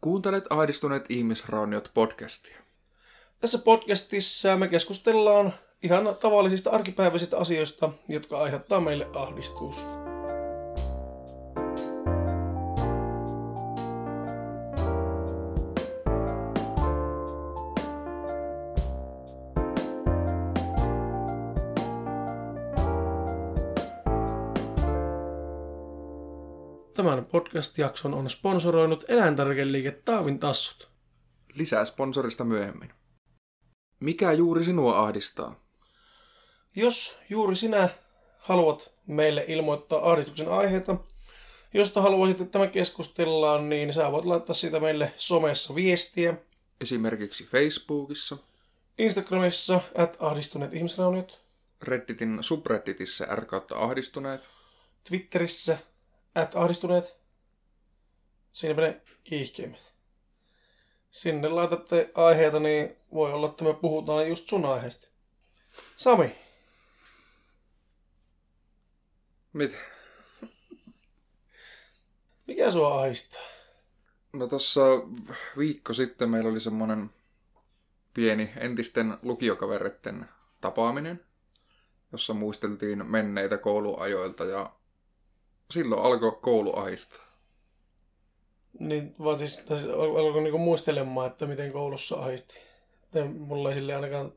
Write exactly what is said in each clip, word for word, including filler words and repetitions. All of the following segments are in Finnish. Kuuntelet Ahdistuneet ihmisrauniot podcastia. Tässä podcastissa me keskustellaan ihan tavallisista arkipäiväisistä asioista, jotka aiheuttaa meille ahdistusta. Tämän podcast-jakson on sponsoroinut eläintarvikeliike Taavin tassut. Lisää sponsorista myöhemmin. Mikä juuri sinua ahdistaa? Jos juuri sinä haluat meille ilmoittaa ahdistuksen aiheita, josta haluaisit, että me keskustellaan, niin sä voit laittaa siitä meille somessa viestiä. Esimerkiksi Facebookissa. Instagramissa, at ahdistuneet ihmisrauniot. Redditin subredditissä r kautta ahdistuneet. Twitterissä. Ät ahdistuneet. Siinä menee kiihkeimmät. Sinne laitatte aiheita, niin voi olla, että me puhutaan just sun aiheesta. Sami. Mitä? Mikä sua ahdistaa? No tossa viikko sitten meillä oli semmonen pieni entisten lukiokavereiden tapaaminen, jossa muisteltiin menneitä kouluajoilta ja silloin alkoi koulu ahdistaa. Niin, vaan siis alkoi niinku muistelemaan, että miten koulussa ahdisti. Mulla ei silleen ainakaan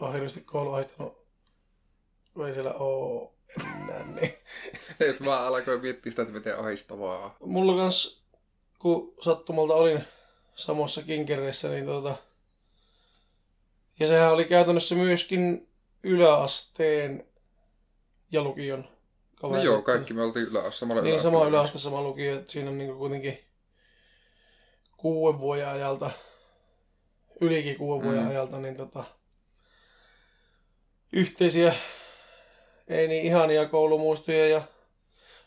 ole hirveästi koulu ahdistanut. Ei siellä oo enää niin. Et vaan alkoi miettiä sitä, että miten ahdistavaa. Mulla kans, kun sattumalta olin samassa kinkereissä, niin tota... ja sehän oli käytännössä myöskin yläasteen ja lukion. No joo, kaikki me oltiin yläaste, samalla yläaste. Niin, sama yläaste, sama lukio, että siinä on niinku kuitenkin kuuden vuoden ajalta, ylikin kuuden vuoden mm. ajalta, niin tota, yhteisiä, ei niin ihania koulumuistoja ja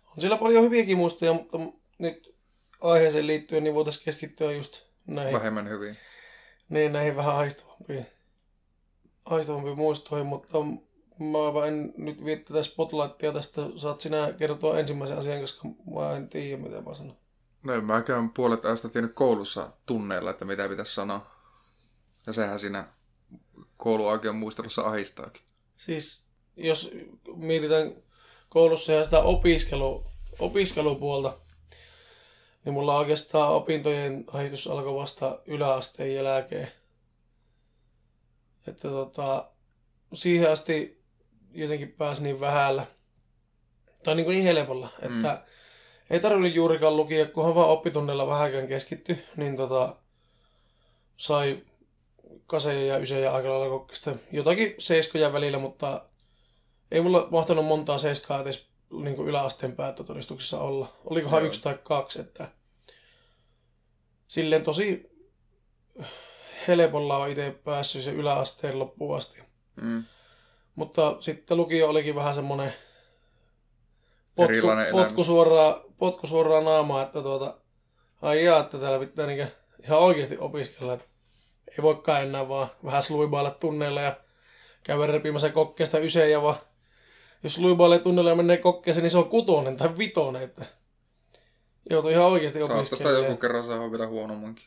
on siellä paljon hyviäkin muistoja, mutta nyt aiheeseen liittyen niin voitaisiin keskittyä just näihin. Vähemmän hyviin. Niin, näihin vähän ahdistavampiin, ahdistavampiin muistoihin, mutta... mä en nyt viittä tätä spotlightia tästä. Saat sinä kertoa ensimmäisen asian, koska mä en tiedä, mitä mä sanon. No en mäkään puolet ajasta tiennyt koulussa tunneilla, että mitä pitäisi sanoa. Ja sehän siinä kouluaikean muistelussa ahistaakin. Siis jos mietitään koulussa ja sitä opiskelu, opiskelupuolta, niin mulla oikeastaan opintojen ahistus alkoi vasta yläasteen jälkeen. Että tota... siihen asti jotenkin pääsi niin vähällä, tai niin, kuin niin helpolla, että mm. ei tarvinnut juurikaan lukia, kunhan vaan oppitunneilla vähäkään keskitty, niin tota, sai kaseja ja ysejä aika lailla kokeista. Jotakin seiskoja välillä, mutta ei mulla mahtanut montaa seiskaa edes niin yläasteen päättötodistuksessa olla. Olikohan no. yksi tai kaksi, että silleen tosi helpolla on itse päässyt sen yläasteen loppuun asti. Mm. Mutta sitten lukio olikin vähän semmoinen potku, potku, suoraan, potku suoraan naamaan, että tuota, ai jaa, että täällä pitää niinkä ihan oikeasti opiskella. Että ei voikaan enää vaan vähän sluibailla tunneilla ja käydä repimässä kokkeesta ysejä, vaan jos sluibailee tunneilla ja menee kokkeeseen, niin se on kutonen tai vitonen, että joutuu ihan oikeasti opiskelemaan. Saattaa sitä joku kerran saa vielä huonommankin.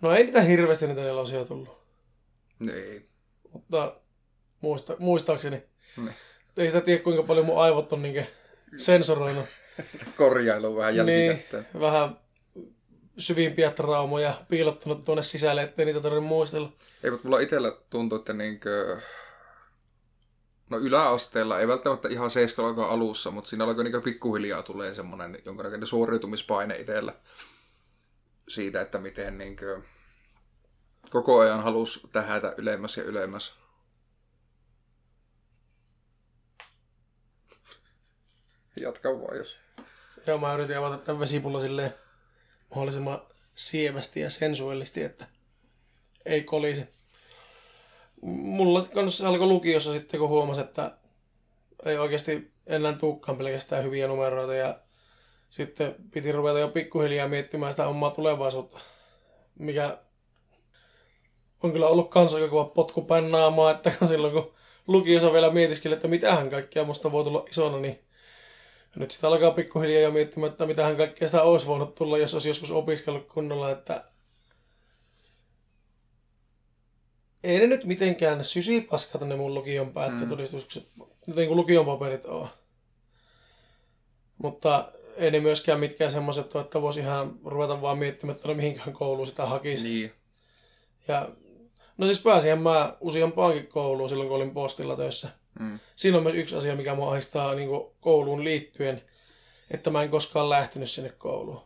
No ei niitä hirveästi niitä nelosia tullut. Ei. Mutta muista, muistaakseni, ne. Ei sitä tiedä kuinka paljon mun aivot on niinkä sensoroinut. Korjailu vähän jälkikäteen. Niin, vähän syvimpiä traumoja piilottanut tuonne sisälle, ettei niitä tarvitse muistella. Ei, mutta mulla itsellä tuntuu, että niinkö... no yläasteella, ei välttämättä ihan seiskalla alussa, mutta siinä alkoi niinkö pikkuhiljaa tulee semmoinen jonkinlainen suoriutumispaine itsellä siitä, että miten niinkö... koko ajan halusi tähätä ylemmäs ja ylemmäs. Jatka vaan jos. Joo, mä yritin avata tämän vesipullo silleen mahdollisimman sievästi ja sensuellisti, että ei kolisi. Mulla kanssa alkoi lukiossa sitten, kun huomasi, että ei oikeasti enää tulekaan pelkästään hyviä numeroita. Ja sitten piti ruveta jo pikkuhiljaa miettimään sitä omaa tulevaisuutta, mikä... on kyllä ollut kanssa aika kova potku päin naamaa, että silloin kun lukiossa vielä mietiskeli, että mitähän kaikkea musta voi tulla isona, niin Nyt sitä alkaa pikkuhiljaa jo miettimään, että mitähän kaikkea sitä olisi voinut tulla, jos olisi joskus opiskellut kunnolla, että ei ne nyt mitenkään sysipaskata ne mun lukion päättötodistukset, mm. niin kuin lukion paperit on. Mutta ei ne myöskään mitkään semmoiset ole, että voisi ihan ruveta vaan miettimään, että no mihinkään kouluun sitä hakisi. Niin. Ja, no siis pääsinhän mä useampaankin kouluun silloin, kun olin postilla töissä. Mm. Siinä on myös yksi asia, mikä mua ahdistaa niin kuin kouluun liittyen, että mä en koskaan lähtenyt sinne kouluun.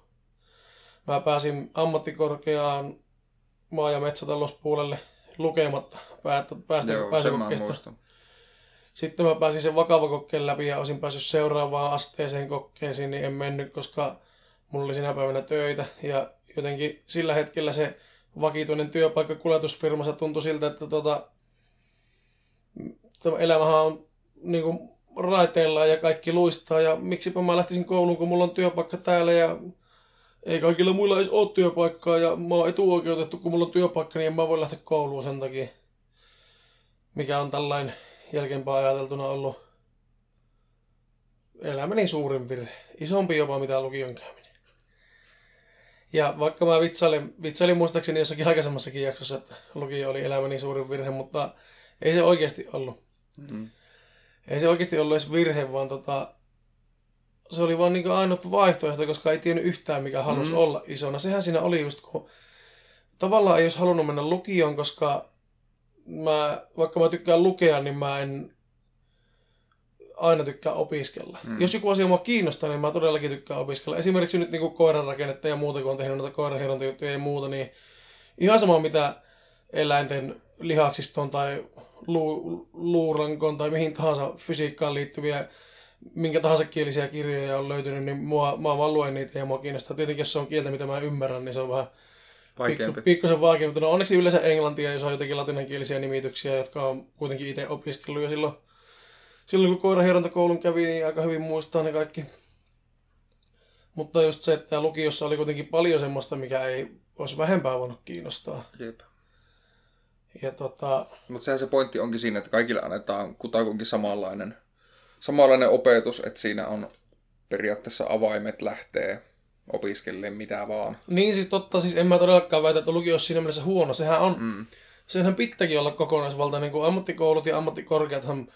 Mä pääsin ammattikorkeaan maa- ja metsätalouspuolelle lukematta pääsykokeista. Sitten mä pääsin sen vakavakokeen läpi ja olisin päässyt seuraavaan asteeseen kokeisiin, niin en mennyt, koska mulla oli sinä päivänä töitä. Ja jotenkin sillä hetkellä se vakituinen työpaikka kuljetusfirmassa tuntui siltä, että tuota, tämä elämähän on niin kuin raiteillaan ja kaikki luistaa. Ja miksipä mä lähtisin kouluun, kun mulla on työpaikka täällä ja ei kaikilla muilla edes ole työpaikkaa ja mä oon etuoikeutettu, kun mulla on työpaikka, niin en mä voi lähteä kouluun sen takia. Mikä on tällainen jälkeenpäin ajateltuna ollut elämäni suurin virhe. Isompi jopa mitä lukion käyminen. Ja vaikka mä vitsailin, vitsailin muistaakseni jossakin aikaisemmassakin jaksossa, että lukio oli elämäni suurin virhe, mutta ei se oikeasti ollut. Mm. Ei se oikeasti ollut edes virhe, vaan tota, se oli vaan niin ainut vaihtoehto, koska ei tiennyt yhtään, mikä halusi mm. olla isona. Sehän siinä oli just, kun tavallaan ei olisi halunnut mennä lukioon, koska mä, vaikka mä tykkään lukea, niin mä en aina tykkää opiskella. Mm. Jos joku asia mua kiinnostaa, niin mä todellakin tykkään opiskella. Esimerkiksi nyt niin koiranrakennetta ja muuta, kun on tehnyt noita koiranhierontajuttuja ja muuta, niin ihan sama mitä eläinten lihaksistoon tai lu- luurankoon tai mihin tahansa fysiikkaan liittyviä minkä tahansa kielisiä kirjoja on löytynyt, niin mua, mä vaan luen niitä ja mua kiinnostaa. Tietenkin jos se on kieltä, mitä mä ymmärrän, niin se on vähän pikku, pikkusen vaikeampi. No onneksi yleensä englantia, jos on jotakin latinankielisiä nimityksiä, jotka on kuitenkin itse opiskellut. Ja silloin, silloin kun koirahierontakoulun kävi, niin aika hyvin muistaa ne kaikki. Mutta just se, että lukiossa oli kuitenkin paljon semmoista, mikä ei olisi vähempää voinut kiinnostaa. Jep. Ja tota... Mutta sehän se pointti onkin siinä, että kaikille annetaan kutakuinkin samanlainen. Samanlainen opetus, että siinä on periaatteessa avaimet lähtee opiskelemaan mitä vaan. Niin siis totta, siis en mä todellakaan väitä, että lukio olisi siinä mielessä huono. Sehän on, mm. senhän pitääkin olla kokonaisvaltainen, kun ammattikoulut ja ammattikorkeathan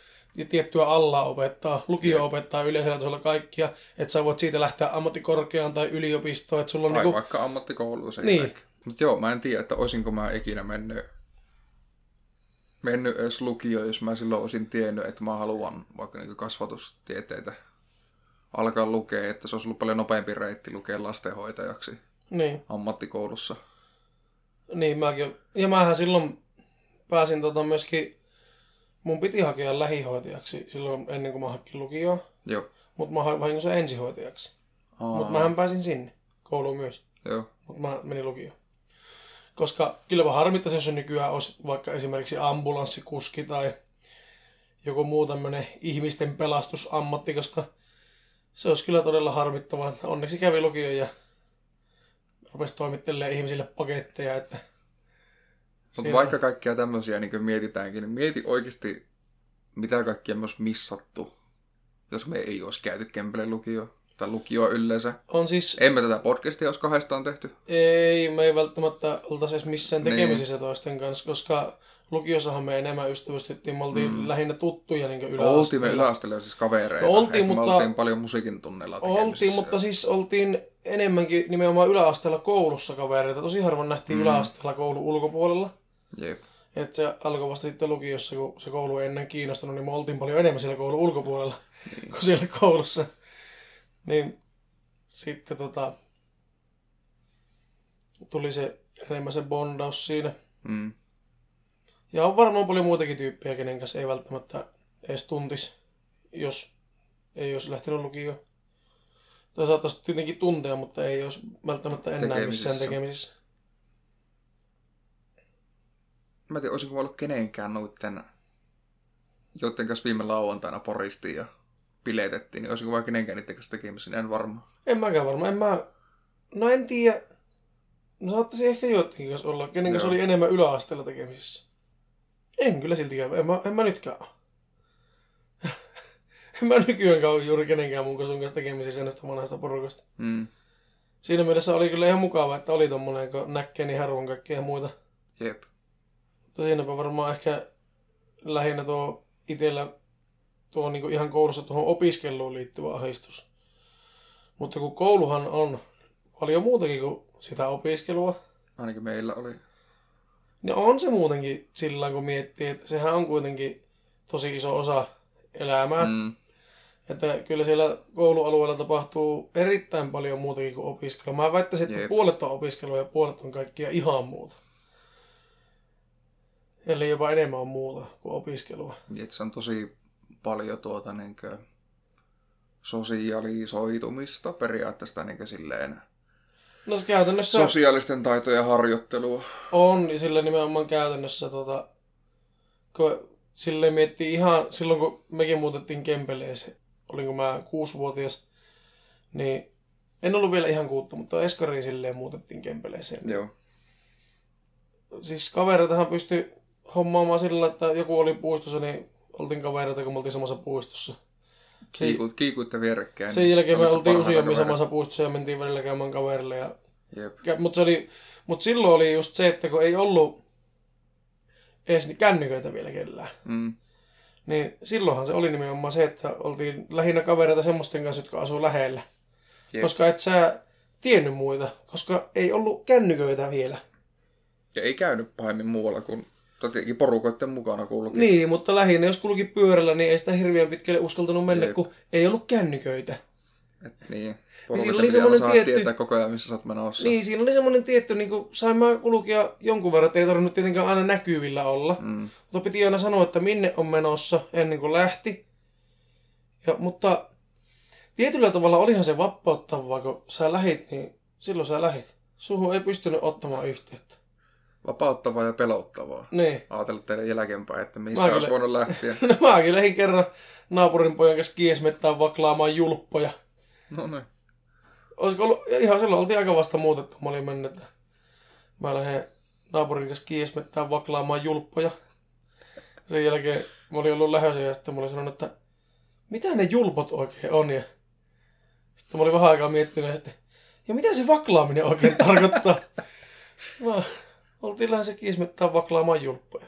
tiettyä alla opettaa. Lukio yeah. opettaa yleisellä tasolla kaikkia, että sä voit siitä lähteä ammattikorkeaan tai yliopistoon. Että sulla on tai niinku... vaikka ammattikouluun se niin. Mutta joo, mä en tiedä, että olisinko mä ikinä mennyt... mennyt edes lukioon, jos mä silloin olisin tiennyt, että mä haluan vaikka niin kasvatustieteitä alkaa lukea, että se olisi ollut paljon nopeampi reitti lukea lastenhoitajaksi niin. ammattikoulussa. Niin, mäkin. Ja mähän silloin pääsin tota myöskin, mun piti hakea lähihoitajaksi silloin ennen kuin mä hakkin lukioon, mutta mä vahingossa ensihoitajaksi. Mutta mähän pääsin sinne, kouluun myös, mutta mä menin lukioon. Koska kylläpä harmittaisi, jos nykyään olisi vaikka esimerkiksi ambulanssikuski tai joku muu tämmöinen ihmisten pelastusammatti, koska se olisi kyllä todella harmittavaa. Onneksi kävi lukioon ja rupesi toimittelemaan ihmisille paketteja. Että mutta vaikka on... kaikkia tämmöisiä niin kuin mietitäänkin, niin mieti oikeasti, mitä kaikkia myös missattu, jos me ei olisi käyty Kempeleen lukioon. Tai lukioa yleensä. On siis... Emme tätä podcastia olisi kahdestaan tehty. Ei, me ei välttämättä oltaisi edes missään tekemisissä niin. toisten kanssa, koska lukiossahan me enemmän ystävystyttiin. Me oltiin mm. lähinnä tuttuja niin yläasteella. Oltiin me yläasteella siis kavereita. No, oltiin, mutta... me oltiin paljon musiikin tunneilla tekemisissä. Oltiin, mutta siis oltiin enemmänkin nimenomaan yläasteella koulussa kavereita. Tosi harvoin nähtiin mm. yläasteella koulun ulkopuolella. Jep. Että se alkoi vasta sitten lukiossa, kun se koulu ei ennen kiinnostanut, niin me oltiin paljon enemmän siellä koulun ulkopuolella niin. kuin siellä koulussa. Niin sitten tota, tuli se enemmän se bondaus siinä. Mm. Ja on varmaan paljon muitakin tyyppejä, kenen kanssa ei välttämättä edes tuntisi, jos ei olisi lähtenyt lukioon. Tai saattaisi tietenkin tuntea, mutta ei olisi välttämättä enää missään tekemisissä. Mä en tiedä, olisinko ollut kenenkään noitten, joiden kanssa viime lauantaina poristiin ja... piletettiin, niin olisinko vaan kenenkään niiden kanssa tekemisiin, en varmaan. En mäkään varmaan, en mä... No en tiedä. No saattaisi ehkä joidenkin kanssa olla, kenen kanssa oli enemmän yläasteella tekemisissä. En kyllä siltikään, en mä, en mä nytkään ole. En mä nykyäänkään ole juuri kenenkään mun sun kanssa tekemisissä näistä vanhasta porukasta. Mm. Siinä mielessä oli kyllä ihan mukava, että oli tommoinen, kun näkee niin harvoin kaikkea muita. Jep. Mutta siinäpä varmaan ehkä lähinnä tuo itsellä tuo niin kuin ihan koulussa tuohon opiskeluun liittyvä ahdistus. Mutta kun kouluhan on paljon muutakin kuin sitä opiskelua. Ainakin meillä oli. No on se muutenkin sillä kun miettii, että sehän on kuitenkin tosi iso osa elämää. Mm. Että kyllä siellä koulualueella tapahtuu erittäin paljon muutakin kuin opiskelua. Mä väittäisin, että Jeep. puolet on opiskelua ja puolet on kaikkia ihan muuta. Eli jopa enemmän on muuta kuin opiskelua. Jeet, se on tosi paljon tuota niin kuin sosiaalisoitumista periaatteessa niin kuin silleen. No se käytännössä... Sosiaalisten taitojen harjoittelua. On, niin sillä nimenomaan käytännössä, tota, kun silleen miettii ihan, silloin kun mekin muutettiin Kempeleeseen, olinko mä kuusivuotias, niin en ollut vielä ihan kuutta, mutta eskariin silleen muutettiin Kempeleeseen. Joo. Siis kavereitahan pystyi hommaamaan sillä, että joku oli puistossa, niin oltiin kavereita, kun me oltiin samassa puistossa. Kiikut, kiikuitte vierekkäin. Sen jälkeen me oltiin useammin samassa puistossa ja mentiin välillä käymään kaverille. Ja... Mutta mut silloin oli just se, että kun ei ollut edes kännyköitä vielä kellään, mm. niin silloinhan se oli nimenomaan se, että oltiin lähinnä kavereita semmoisten kanssa, jotka asuu lähellä. Jep. Koska et sä tiennyt muita, koska ei ollut kännyköitä vielä. Ja ei käynyt pahemmin muualla kuin... Tietenkin porukoiden mukana kulki. Niin, mutta lähinnä jos kulki pyörällä, niin ei sitä hirveän pitkälle uskaltanut mennä, Jeep. kun ei ollut kännyköitä. Et niin, porukoiden niin pitää saada tietty... tietää koko ajan, missä sä oot menossa. Niin, siinä oli semmoinen tietty, niin kuin sain mä kulkia jonkun verran, että ei tarvinnut tietenkään aina näkyvillä olla. Mm. Mutta piti aina sanoa, että minne on menossa ennen kuin lähti. Ja, mutta tietyllä tavalla olihan se vapauttavaa, kun sä lähit, niin silloin sä lähit. Suhun ei pystynyt ottamaan yhteyttä. Vapauttavaa ja pelottavaa. Niin. Ajatellut teille jälkeenpäin, että mistä olisi kyllä... voinut lähteä. No mäkin lähdin kerran naapurin pojan kanssa kiesmettään vaklaamaan julppoja. No niin. Olisiko ollut, ihan silloin oltiin aika vasta muutettu, mä olin mennyt, että mä lähdin naapurin kanssa kiesmettään vaklaamaan julppoja. Sen jälkeen mä olin ollut lähdössä ja sitten mä olin sanonut, että mitä ne julpot oikein on? Ja sitten mä olin vähän aikaa miettinyt ja sitten, ja mitä se vaklaaminen oikein tarkoittaa? Mä... Oltiin lähes se kiismettään vaklaamaan julppoja.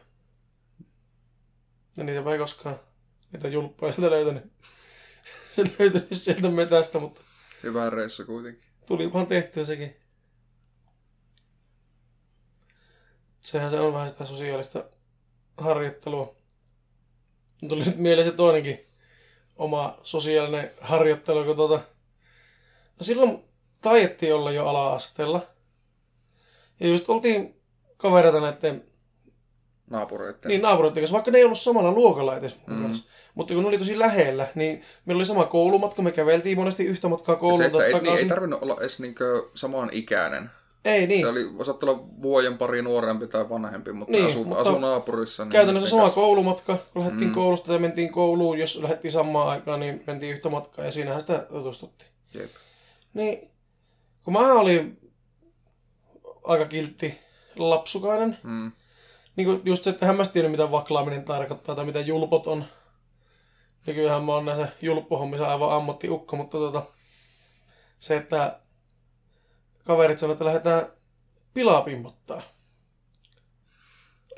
Ja niitä ei koskaan, niitä julppoja sieltä löytänyt. Se löytänyt sieltä metästä, mutta... Hyvä reissu kuitenkin. Tuli vaan tehtyä sekin. Sehän se on vähän sitä sosiaalista harjoittelua. Tuli nyt mieleen se toinenkin oma sosiaalinen harjoittelu, kun tuota... No silloin taidettiin olla jo ala-asteella. Ja just oltiin kavereita näiden naapureiden. Niin, naapureiden kanssa, vaikka ne ei ollut samalla luokalla edes mun mm. kanssa. Mutta kun ne oli tosi lähellä, niin meillä oli sama koulumatka, me käveltiin monesti yhtä matkaa koululta takaisin. Niin, ei tarvinnut olla edes niinkö samaan ikäinen. Ei niin. Se oli, saattaa olla vuoden pari nuorempi tai vanhempi, mutta niin, asuu, mutta asuu naapurissa. Niin käytännössä sama kanssa. Koulumatka, kun lähdettiin mm. koulusta ja mentiin kouluun, jos lähdettiin samaan aikaan, niin mentiin yhtä matkaa ja siinähän sitä tutustuttiin. Jep. Niin, kun mä olin... aika kiltti, lapsukainen. Mm. Niin just se, että en mä tiedä, mitä vaklaaminen tarkoittaa tai mitä julpot on. Nykyäänhän mä oon näissä julppohommissa aivan ammattiukko, mutta tuota, se, että kaverit sanoo, että lähdetään pilaa pimpottaa.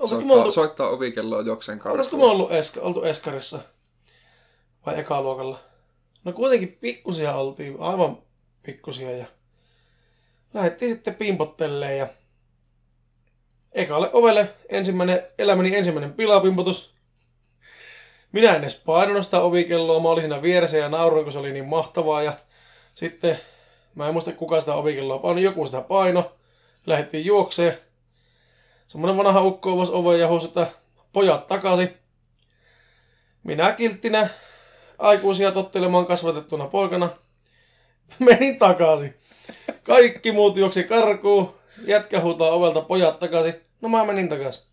Soittaa, oltu... soittaa ovikelloa jokseen karkuun. Olisiko me ollut, eska, oltu eskarissa vai ekaluokalla? No kuitenkin pikkusia oltiin, aivan pikkusia ja... Lähdettiin sitten pimpottelleen ja ekalle ovelle ensimmäinen, elämäni ensimmäinen pilapimpotus. Minä en edes painanut sitä ovikelloa, mä olin siinä vieressä ja nauroin, kun se oli niin mahtavaa. Ja sitten, mä en muista kuka sitä ovikelloa paino, joku sitä paino. Lähdettiin juokseen. Semmoinen vanha ukko avasi oven ja huusi, että pojat takaisin. Minä kilttinä, aikuisia tottelemaan kasvatettuna poikana, menin takaisin. Kaikki muut juoksi karkuun, jätkä huutaa ovelta pojat takaisin. No mä menin takaisin.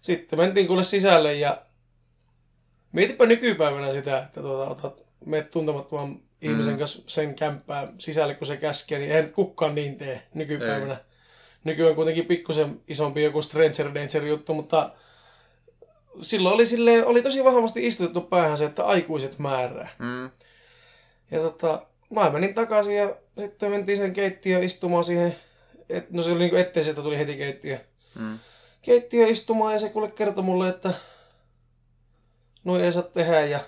Sitten mentiin kuule sisälle ja mietipä nykypäivänä sitä, että tuota, otat, meet tuntemattoman mm. ihmisen kanssa sen kämppään sisälle, kun se käskee, niin eihän kukaan niin tee nykypäivänä. Ei. Nykyään kuitenkin pikkusen isompi joku Stranger Danger juttu, mutta silloin oli, silleen, oli tosi vahvasti istutettu päähänsä, että aikuiset määrää. Mm. Ja tota, mä menin takaisin ja sitten mentiin sen keittiöön istumaan siihen. Et, no se oli niinku etteisestä tuli heti keittiö. Mm. Keittiö istumaan ja se kuule kertoi mulle, että noin ei saa tehdä ja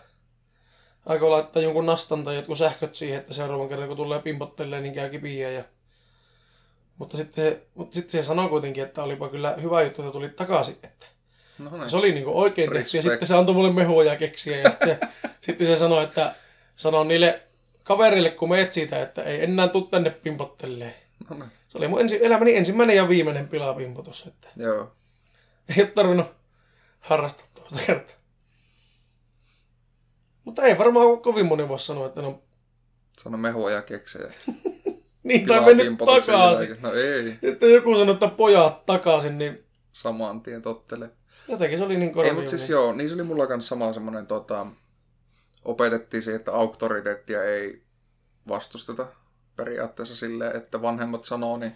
aikoi laittaa jonkun nastan tai jotkut sähköt siihen, että seuraavan kerran kun tulee pimpottelee, niin käy kipiä. Ja... Mutta sitten se, mutta sitten se sanoi kuitenkin, että olipa kyllä hyvä juttu, että tuli takaisin. Että... No se oli niinku oikein tehty ja sitten se antoi mulle mehua ja keksiä ja sitten se, sitten se sanoi, että sanoi niille kaverille, kun me et siitä, että ei enää tule tänne pimpottelee. No se oli mun ensi, elämäni ensimmäinen ja viimeinen pilapimpotus. Että... Joo. Ei ole tarvinnut harrastaa tuolta kertaa. Mutta ei varmaan kovin moni voi sanoa, että no... Sano mehua ja keksejä. Niin, tai mennyt takaisin. No ei. Sitten joku sanoi, että pojat takaisin, niin... Samaan tien tottele. Jotenkin se oli niin korvia. Ei, mutta siis joo, niin se oli mulla kanssa sama semmoinen tota... Opetettiin siihen, että auktoriteettia ei vastusteta periaatteessa silleen, että vanhemmat sanoo, niin...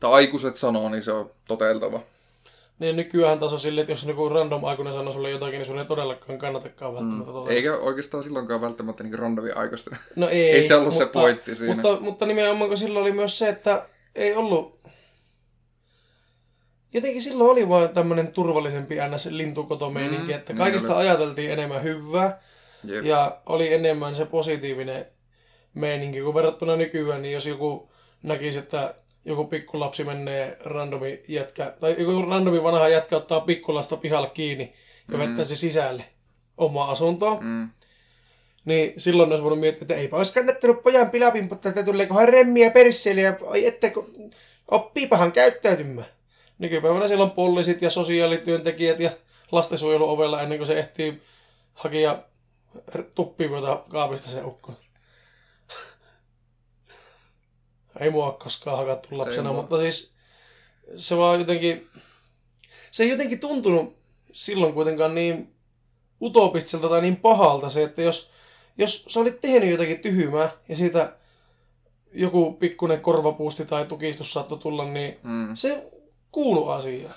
Tai aikuiset sanoo, niin se on toteltava. Niin nykyään taso silleen, että jos joku random aikuinen sanoo sulle jotakin, niin sun ei todellakaan kannatakaan välttämättä mm. Eikä oikeastaan silloinkaan välttämättä niin randomia aikuista. No ei. Ei se ollut mutta, se pointti siinä. Mutta, mutta nimenomaan silloin oli myös se, että ei ollut... Jotenkin silloin oli vaan tämmöinen turvallisempi N S-lintukotomeininki, mm, että kaikista niin ajateltiin enemmän hyvää. Jep. Ja oli enemmän se positiivinen meininki, kun verrattuna nykyään, niin jos joku näkisi, että... Joku pikkulapsi menee randomi jätkä, tai joku randomi vanha jätkä ottaa pikkulasta pihalle kiinni ja mm. vettää se sisälle omaa asuntoa. Mm. Niin silloin olisi voinut miettiä, että eipä olisi kannattanut pojan pilapin, mutta tätä tuleekohan remmiä perseille ja ette, oppiipahan käyttäytymään. Nykypäivänä siellä on poliisit ja sosiaalityöntekijät ja lastensuojelu ovella ennen kuin se ehtii hakea tuppivuota kaapista sen ukkoon. Ei mua ole koskaan hakattu lapsena, mutta siis se vaan jotenkin, se ei jotenkin tuntunut silloin kuitenkaan niin utopistiselta tai niin pahalta se, että jos, jos sä olit tehnyt jotakin tyhmää ja siitä joku pikkuinen korvapuusti tai tukistus saattoi tulla, niin mm. se kuului asiaan.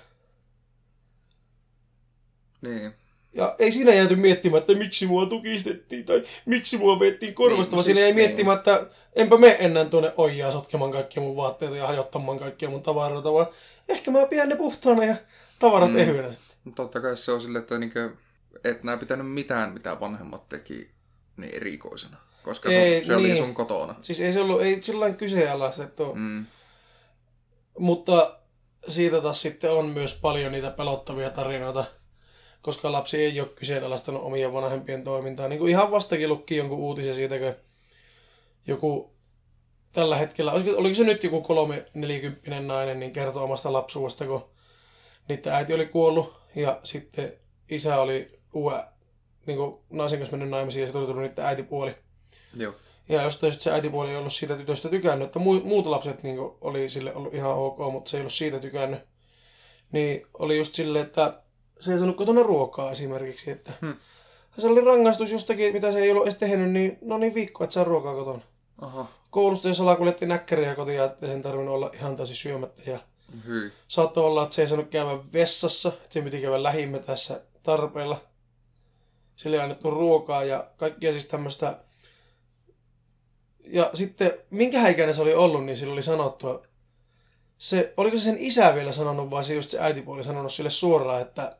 Niin. Ja ei siinä jääty miettimään, että miksi mua tukistettiin tai miksi mua vettiin korvasta, niin, vaan siis, siinä ei niin. miettimään, että enpä mene enää tuonne oijaa sotkemaan kaikkia mun vaatteita ja hajottamaan kaikkia mun tavaroita, vaan ehkä mä pidän ne puhtaana ja tavarat mm. ehyynä sitten. Totta kai se on silleen, että niinku, et nää pitänyt mitään, mitä vanhemmat teki, niin erikoisena, koska ei, se oli niin. sun kotona. Siis ei se ollut, ei sillain kyseenalaistettu, mm. mutta siitä taas sitten on myös paljon niitä pelottavia tarinoita. Koska lapsi ei ole kyseenalaistanut omien vanhempien toimintaa. Niin kuin ihan vastakin lukki jonkun uutisen siitä, kun joku tällä hetkellä, oliko se nyt joku kolme nelikymppinen nainen, niin kertoi omasta lapsuudesta, kun niiden äiti oli kuollut ja sitten isä oli uuden niin naisen kanssa mennyt naimisiin ja sitten oli tullut niiden äitipuoli. Joo. Ja jostain se äitipuoli ei ollut siitä tytöstä tykännyt, että muut lapset niin kuin, oli sille ollut ihan ok, mutta se ei ollut siitä tykännyt. Niin oli just silleen, että se ei saanut kotona ruokaa esimerkiksi, että hmm. se oli rangaistus jostakin, mitä se ei ollut edes tehnyt, niin no niin viikko, että saa ruokaa kotona. Aha. Koulusta ja salakuljetti näkkäriä kotiin, että sen tarvinnut olla ihan täysin syömättä. Ja hmm. saattoi olla, että se ei saanut käydä vessassa, että se piti käydä lähimme tässä tarpeella. Sille ei annettu ruokaa ja kaikkia siis tämmöistä. Ja sitten, minkähän ikäinen se oli ollut, niin sillä oli sanottu, se, oliko se sen isä vielä sanonut vai se just se äitipuoli sanonut sille suoraan, että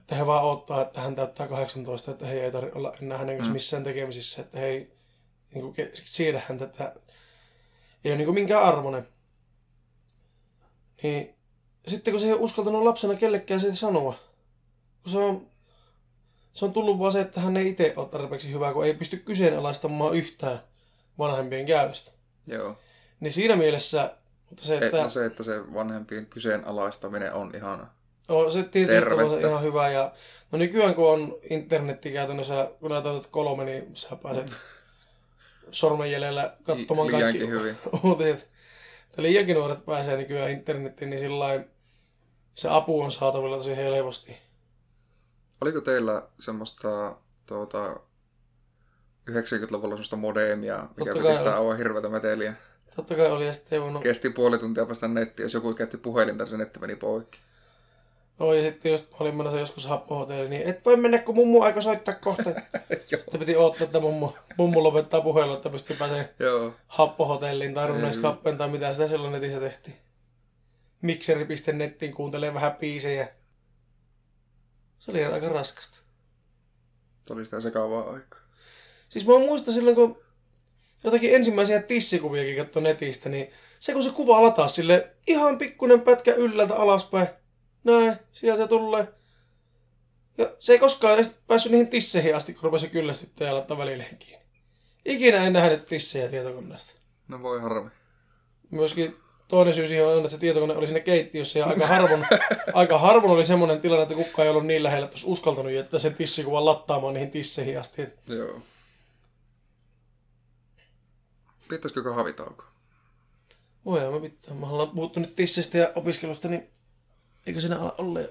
Että he vaan odottaa, että hän täyttää kahdeksantoista, että he ei tarvitse olla enää hänen kanssa missään tekemisissä, että he ei niin ke- siedä häntä, että ei ole niin minkään arvoinen. Niin, sitten kun se ei ole uskaltanut lapsena kellekään sitä sanoa, kun se on, se on tullut vaan se, että hän ei itse ole tarpeeksi hyvää, kun ei pysty kyseenalaistamaan yhtään vanhempien käytöstä. Joo. Niin siinä mielessä... Mutta se, että... No se, että se vanhempien kyseenalaistaminen on ihan... No, se tietysti ihan hyvä. Ja, no nykyään kun on internetti käytännössä, kun näytät kolme, niin sä pääset sormenjäljellä katsomaan kaikki uutiset. Liiankin nuoret pääsee nykyään internettiin, niin sillain se apu on saatavilla tosi helposti. Oliko teillä semmoista tuota, yhdeksänkymmentäluvulla semmoista modeemia, mikä piti sitä aivan hirveätä meteliä? Totta kai oli. Ja sitten ei voinut... Kesti puoli tuntia päästä nettiin, jos joku käytti puhelinta, se netti meni poikki. Oi, sitten jos olin menossa joskus happohotelliin, niin et voi mennä, kun mummu aika soittaa kohta. Sitten piti odottaa, että mummu, mummu lopettaa puhelua, että pystyy pääsee happohotelliin tai runnaiskappeen tai mitä sitä silloin netissä tehtiin. Mikseri piste nettiin kuuntelee vähän biisejä. Se oli aika raskasta. Oli sitä sekaavaa aikaa. Siis mä muistan silloin, kun jotakin ensimmäisiä tissikuviakin katsoi netistä, niin se kun se kuva lataa sille ihan pikkunen pätkä yllältä alaspäin. Näin, sieltä se tulee. Ja se ei koskaan edes päässyt niihin tisseihin asti, kun rupesi kyllästyttää ja laittaa välilleen kiinni. Ikinä en nähnyt tissejä tietokoneesta. No voi harmi. Myöskin toinen syy siihen on, että se tietokone oli siinä keittiössä ja aika harvoin, aika harvoin oli semmoinen tilanne, että kukaan ei ollut niin lähellä, että olisi uskaltanut jättää sen tissikuvan lattaamaan niihin tisseihin asti. Joo. Pitäisikö havitauko? Voidaan me pitää. Mä ollaan puhuttu nyt tissistä ja opiskelusta, niin eikö sinä ala olla jo?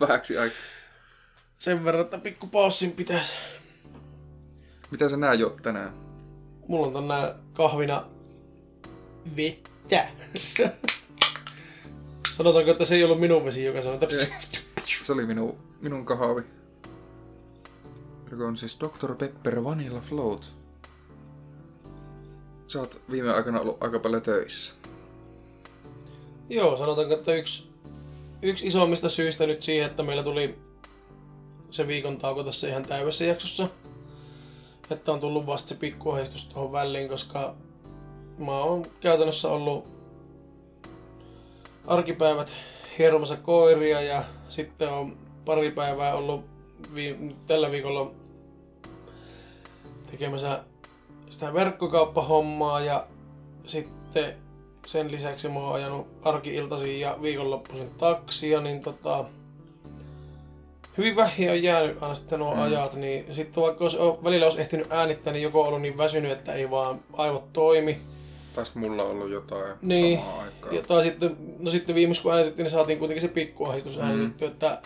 Vähäksi aikaa. Sen verran, että pikku paussin pitäisi. Mitä sä nää juot tänään? Mulla on tänään kahvina vettä. Sanotaanko, että se ei ollut minun vesi, joka sanoi, että... Se oli minu, minun kahvi. Joka on siis doktor Pepper Vanilla Float. Sä oot viime aikana ollut aika paljon töissä. Joo, sanotaanko, että yksi, yksi isommista syistä nyt siihen, että meillä tuli se viikon tauko tässä ihan täydessä jaksossa. Että on tullut vasta se pikkuohjeistus tuohon väliin, koska mä oon käytännössä ollut arkipäivät hieromassa koiria ja sitten on pari päivää ollut vi- tällä viikolla tekemässä sitä verkkokauppahommaa ja sitten sen lisäksi mä oon ajanut arki-iltaisin ja viikonloppuisin taksia, niin tota, hyvin vähiä on jäänyt aina sitten nuo mm. ajat, niin sitten vaikka olisi, välillä olisi ehtinyt äänittää, niin joko on ollut niin väsynyt, että ei vaan aivot toimi. Tai sitten mulla on ollut jotain niin, samaa aikaa. Ja, tai sitten, no sitten viimeksi kun äänitettiin, niin saatiin kuitenkin se pikkuahdistus äänitetty, mm. että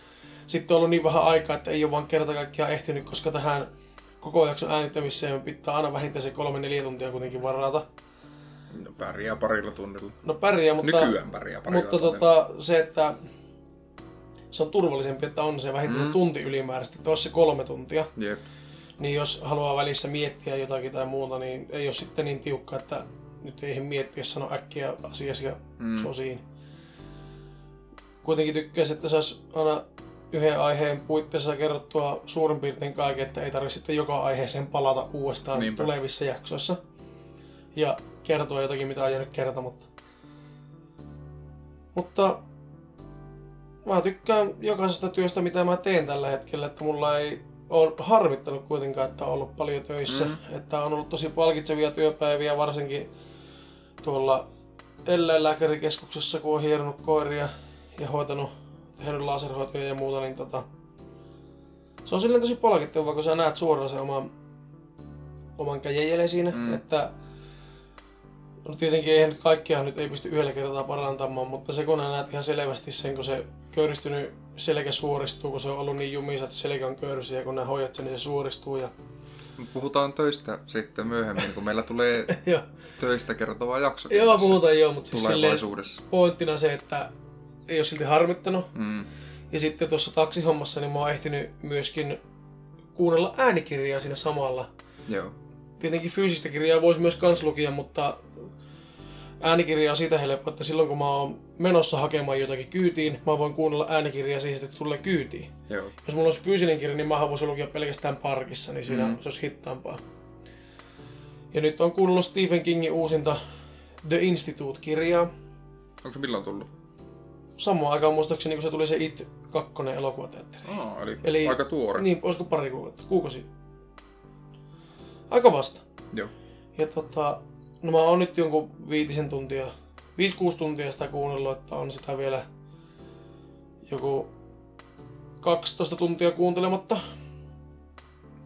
sitten on ollut niin vähän aikaa, että ei ole vaan kerta kaikkiaan ehtinyt, koska tähän koko jakson äänittämiseen pitää aina vähintään se kolme neljä tuntia kuitenkin varata. No pärjää parilla tunnilla. No pärjää, mutta, nykyään pärjää parilla mutta tunnilla. Tota, se, että se on turvallisempi, että on se vähintään mm. tunti ylimääräistä, että olisi se kolme tuntia. Yep. Niin jos haluaa välissä miettiä jotakin tai muuta, niin ei ole sitten niin tiukka, että nyt eihin miettiä, sano äkkiä asiasi ja mm. sosiin. Kuitenkin tykkäisi, että saisi aina yhden aiheen puitteissa kerrottua suurin piirtein kaiken, että ei tarvitse sitten joka aiheeseen palata uudestaan Niinpä. tulevissa jaksoissa. Ja kertoa jotakin, mitä on jäänyt kertomatta. Mutta mä tykkään jokaisesta työstä, mitä mä teen tällä hetkellä, että mulla ei ole harmittanut kuitenkaan, että on ollut paljon töissä. Mm-hmm. Että on ollut tosi palkitsevia työpäiviä, varsinkin tuolla eläinlääkärikeskuksessa, kun on hieronut koiria ja hoitanut, tehnyt laserhoitoja ja muuta, niin tota, se on silleen tosi palkittavaa, kun sä näet suoraan sen oman, oman kädenjäljen siinä. Mm. Että no tietenkin eihän nyt kaikkia nyt ei pysty yhdellä kertaa parantamaan, mutta se kun näet ihan selvästi sen, kun se köyristynyt selkä suoristuu, kun se on ollut niin jumissa, että selkä on köyrisiä ja kun nää hoidat sen, niin se suoristuu. Ja... Puhutaan töistä sitten myöhemmin, kun meillä tulee töistä kertovaa jaksoa. Joo, puhutaan joo, mutta siis pointtina se, että ei ole silti harmittanut. Mm. Ja sitten tuossa taksihommassa niin mä oon ehtinyt myöskin kuunnella äänikirjaa siinä samalla. Joo. Tietenkin fyysistä kirjaa voisi myös kans lukia, mutta äänikirjaa on siitä helppo, että silloin kun mä oon menossa hakemaan jotakin kyytiin, mä voin kuunnella äänikirjaa siihen, että tulee kyytiin. Joo. Jos mulla olisi fyysinen kirja, niin mä voisin lukia pelkästään parkissa, niin siinä mm-hmm. se olisi hittaampaa. Ja nyt on kuunnellut Stephen Kingin uusinta The Institute-kirjaa. Onko se milloin tullut? Samaan aikaan muistaakseni, kun se tuli se It kakkonen elokuvateatteri. Aa, eli, eli aika tuore. Niin, olisiko pari kuukautta? Kuukausi. Aika vasta. Joo. Ja tota, no mä oon nyt jonkun viitisen tuntia, viisi kuusi tuntia sitä kuunnellut, että on sitä vielä joku kaksitoista tuntia kuuntelematta.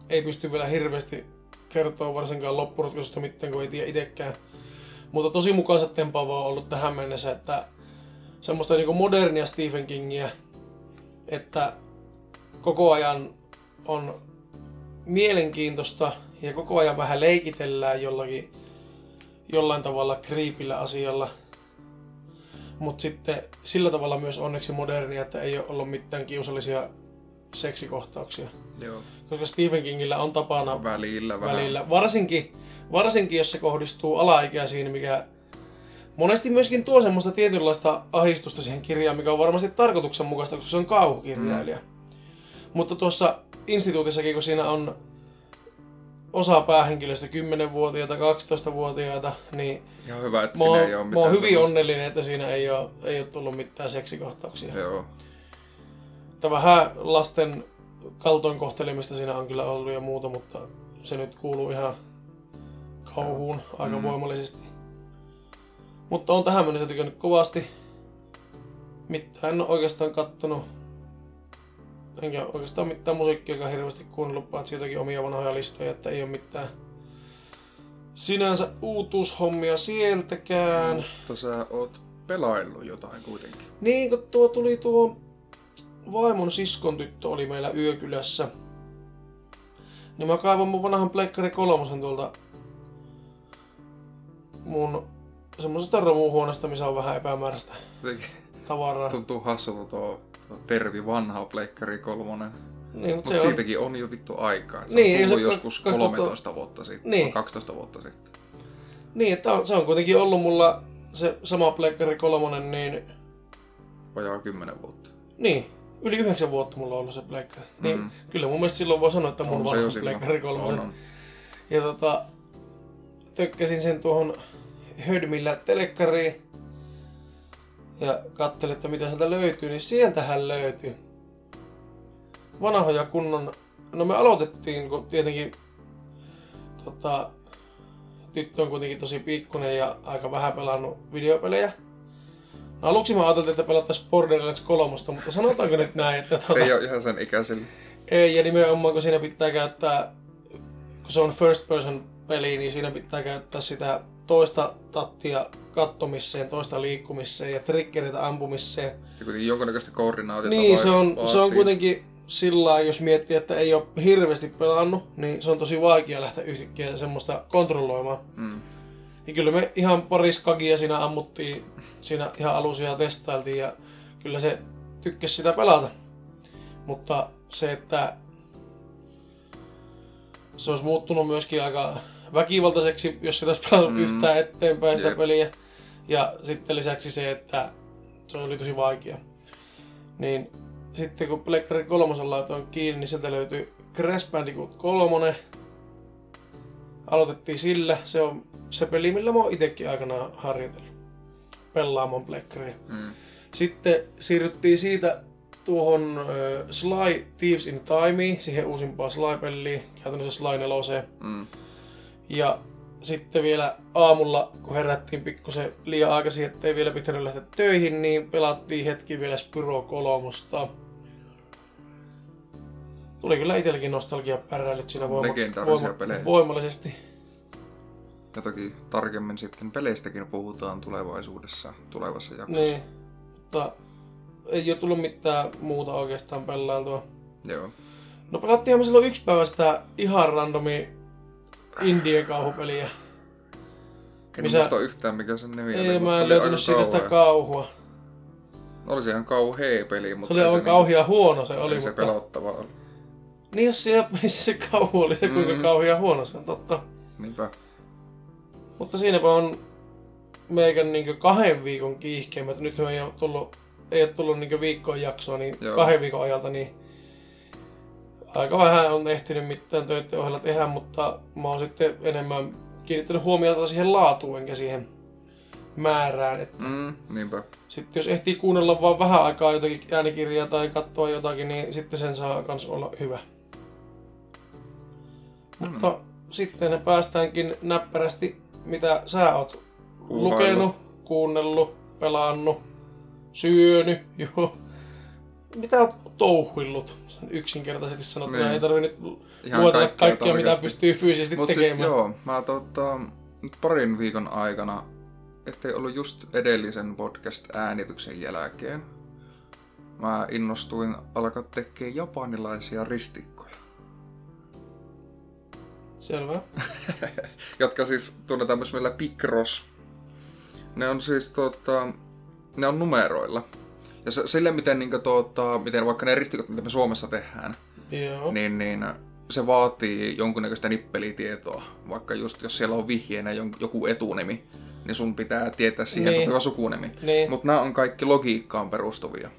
Ei pysty vielä hirveästi kertoa varsinkaan loppuratkaisusta mitään, kun ei tiedä itsekään. Mutta tosi mukaansa tempaavaa on ollut tähän mennessä, että semmoista niinku modernia Stephen Kingiä, että koko ajan on mielenkiintoista ja koko ajan vähän leikitellään jollakin jollain tavalla kriipillä asialla. Mutta sitten sillä tavalla myös onneksi modernia, että ei ole ollut mitään kiusallisia seksikohtauksia. Joo. Koska Stephen Kingillä on tapana välillä, välillä. Varsinkin, varsinkin jos se kohdistuu alaikäisiin, mikä monesti myöskin tuo semmoista tietynlaista ahdistusta siihen kirjaan, mikä on varmasti tarkoituksenmukaista, koska se on kauhukirjailija. Mm. Mutta tuossa instituutissakin, kun siinä on osa päähenkilöistä kymmenvuotiaita, kaksitoistavuotiaita, niin ihan hyvä, että mä, siinä ei ole mitään mä oon hyvin sellaista. Onnellinen, että siinä ei ole, ei ole tullut mitään seksikohtauksia. Joo. Että vähän lasten kaltoinkohtelemista siinä on kyllä ollut ja muuta, mutta se nyt kuuluu ihan kauhuun aika mm. voimallisesti. Mutta on tähän mennessä tykännyt kovasti. Mitään en ole oikeastaan kattonut. Enkä oikeastaan mitään musiikkia, joka hirveästi kuunnellut, paitsi jotakin omia vanhoja listoja, että ei ole mitään sinänsä uutuushommia sieltäkään. Mutta sä oot pelaillut jotain kuitenkin. Niin, kun tuo tuli tuo vaimon siskon tyttö oli meillä yökylässä. Niin mä kaivan mun vanhan pleikkari kolmosen tuolta mun semmosesta romuhuoneesta, missä on vähän epämääräistä tavaraa. Tuntuu hassulta tuo tervi vanha pleikkari kolmonen. Niin, mutta mut siitäkin on. on jo vittu aikaa. Se niin, on tullut se, joskus kolmetoista vuotta sitten, niin. kaksitoista vuotta sitten. Niin, että on, se on kuitenkin ollut mulla se sama pleikkari kolmonen, niin vajaa kymmenen vuotta. Niin, yli yhdeksän vuotta mulla on ollut se pleikkari. Niin, mm-hmm. Kyllä mun mielestä silloin voi sanoa, että mun on vanha pleikkari kolmosen. On, on. Ja tota, tökkäsin sen tuohon hödmillä telekkariin ja katselin, että mitä sieltä löytyy, niin sieltähän löytyi vanhoja kunnon. No me aloitettiin, kun tietenkin tota, tyttö on kuitenkin tosi pikkunen ja aika vähän pelannut videopelejä. No, aluksi mä ajattelin, että pelattaisiin Borderlands kolme, mutta sanotaanko nyt näin, että tuota, se ei ole ihan sen ikäisille. Ei, ja nimenomaan kun siinä pitää käyttää, kun se on first person peli, niin siinä pitää käyttää sitä toista tattia kattomiseen, toista liikkumiseen ja triggeritä ampumiseen. Se kuitenkin jonkinnäköistä koordinaatiota. Niin, se on, se on kuitenkin sillä, jos miettii, että ei ole hirveästi pelannut, niin se on tosi vaikea lähteä yhtäkkiä semmoista kontrolloimaan. Mm. Ja kyllä me ihan paris kagia siinä ammuttiin, siinä ihan alusia testailtiin ja kyllä se tykkäsi sitä pelata. Mutta se, että se olisi muuttunut myöskin aika väkivaltaiseksi, jos sitä olisi pelannut mm. yhtään eteenpäin sitä yep. peliä. Ja sitten lisäksi se, että se oli tosi vaikea. Niin sitten kun pleikkari kolmosen laitoin kiinni, niin sieltä löytyi Crash Bandicoot kolme. Aloitettiin sillä. Se on se peli, millä mä oon itekin aikanaan harjoitellut pelaamaan pleikkariin. Mm. Sitten siirryttiin siitä tuohon äh, Sly Thieves in Timeen, siihen uusimpaan Sly-peliin, käytännössä Sly neloseen. Mm. Ja sitten vielä aamulla, kun herättiin pikkusen liian aikaisin, ettei vielä pitänyt lähteä töihin, niin pelattiin hetki vielä Spyro kolmosta. Tuli kyllä itselläkin nostalgiapärräilyt siinä voima- voima- voimallisesti. Ja toki tarkemmin sitten peleistäkin puhutaan tulevaisuudessa, tulevassa jaksossa. Niin, mutta ei ole tullut mitään muuta oikeastaan pelailtua. Joo. No pelattiinhan me silloin yksi päivä sitä ihan randomia indie-kauhupeliä. En Misä... muista yhtään mikä sen nimi oli, ei, mutta se oli aika siitä kauhea. Sitä kauhua. No, oli se ihan kauhea peli, mutta se oli aivan kauhia niin huono se oli, mutta se pelottava oli. Niin jos siellä missä se kauhu oli, se kuinka mm. kauhia huono se on, totta. Niinpä. Mutta siinäpä on meikän niinku kahden viikon kiihkeimmät. Nyt ei ole tullut, ei ole tullut niinku viikkoon jaksoa, niin Joo. kahden viikon ajalta niin aika vähän on ehtinyt mitään töiden ohella tehdä, mutta mä oon sitten enemmän kiinnittänyt huomiota siihen laatuun enkä siihen määrään. Että mm, niinpä. Sitten jos ehtii kuunnella vaan vähän aikaa jotakin äänikirjaa tai katsoa jotakin, niin sitten sen saa kans olla hyvä. Mm. Mutta sitten päästäänkin näppärästi, mitä sä oot Kuhailu. lukenut, kuunnellut, pelannut, syönyt, joo. Mitä oot touhuillut? Yksinkertaisesti sanottuna, niin. Ei tarvii nyt luotella kaikkea, mitä pystyy fyysisesti Mut tekemään. Siis, joo, mä tota, parin viikon aikana, ettei ollut just edellisen podcast-äänityksen jälkeen, mä innostuin alkaa tekemään japanilaisia ristikkoja. Selvä. Jotka siis tunnetaan myös meillä pikros. Ne on siis tota, ne on numeroilla. Ja sille, miten, niin kuin, tuota, miten vaikka ne ristikot, mitä me Suomessa tehdään, joo. Niin, niin se vaatii jonkunnäköistä nippelitietoa. Vaikka just jos siellä on vihjeenä joku etunimi, niin sun pitää tietää siihen niin. Sopiva sukunimi. Niin. Mutta nämä on kaikki logiikkaan perustuvia.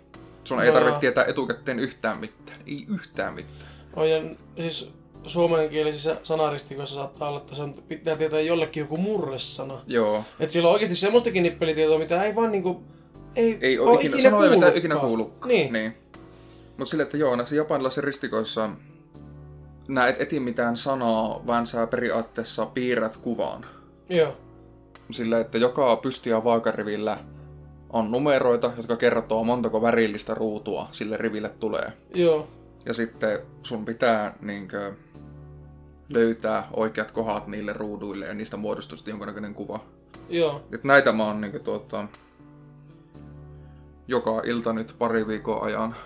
Sun no. ei tarvitse tietää etukäteen yhtään mitään. Ei yhtään mitään. No, ja siis suomenkielisissä sanaristikoissa saattaa olla, että se on, pitää tietää jollekin joku murresana. Joo. Et sillä on oikeasti semmoistakin nippelitietoa, mitä ei vaan niinku... Ei, ei ole ikinä, ikinä sanoja, mitä ikinä kuullutkaan. Niin. Niin. Mutta sille, että joo, näissä japanilaisissa ristikoissa nää et eti mitään sanaa, vaan sä periaatteessa piirrät kuvan. Joo. Sillä, että joka pystiä vaakarivillä on numeroita, jotka kertoo montako värillistä ruutua sille riville tulee. Joo. Ja sitten sun pitää niinkö löytää oikeat kohdat niille ruuduille ja niistä muodostuu sitten jonkinnäköinen kuva. Joo. Et näitä mä oon niinkö tuota... joka ilta nyt pari viikon ajan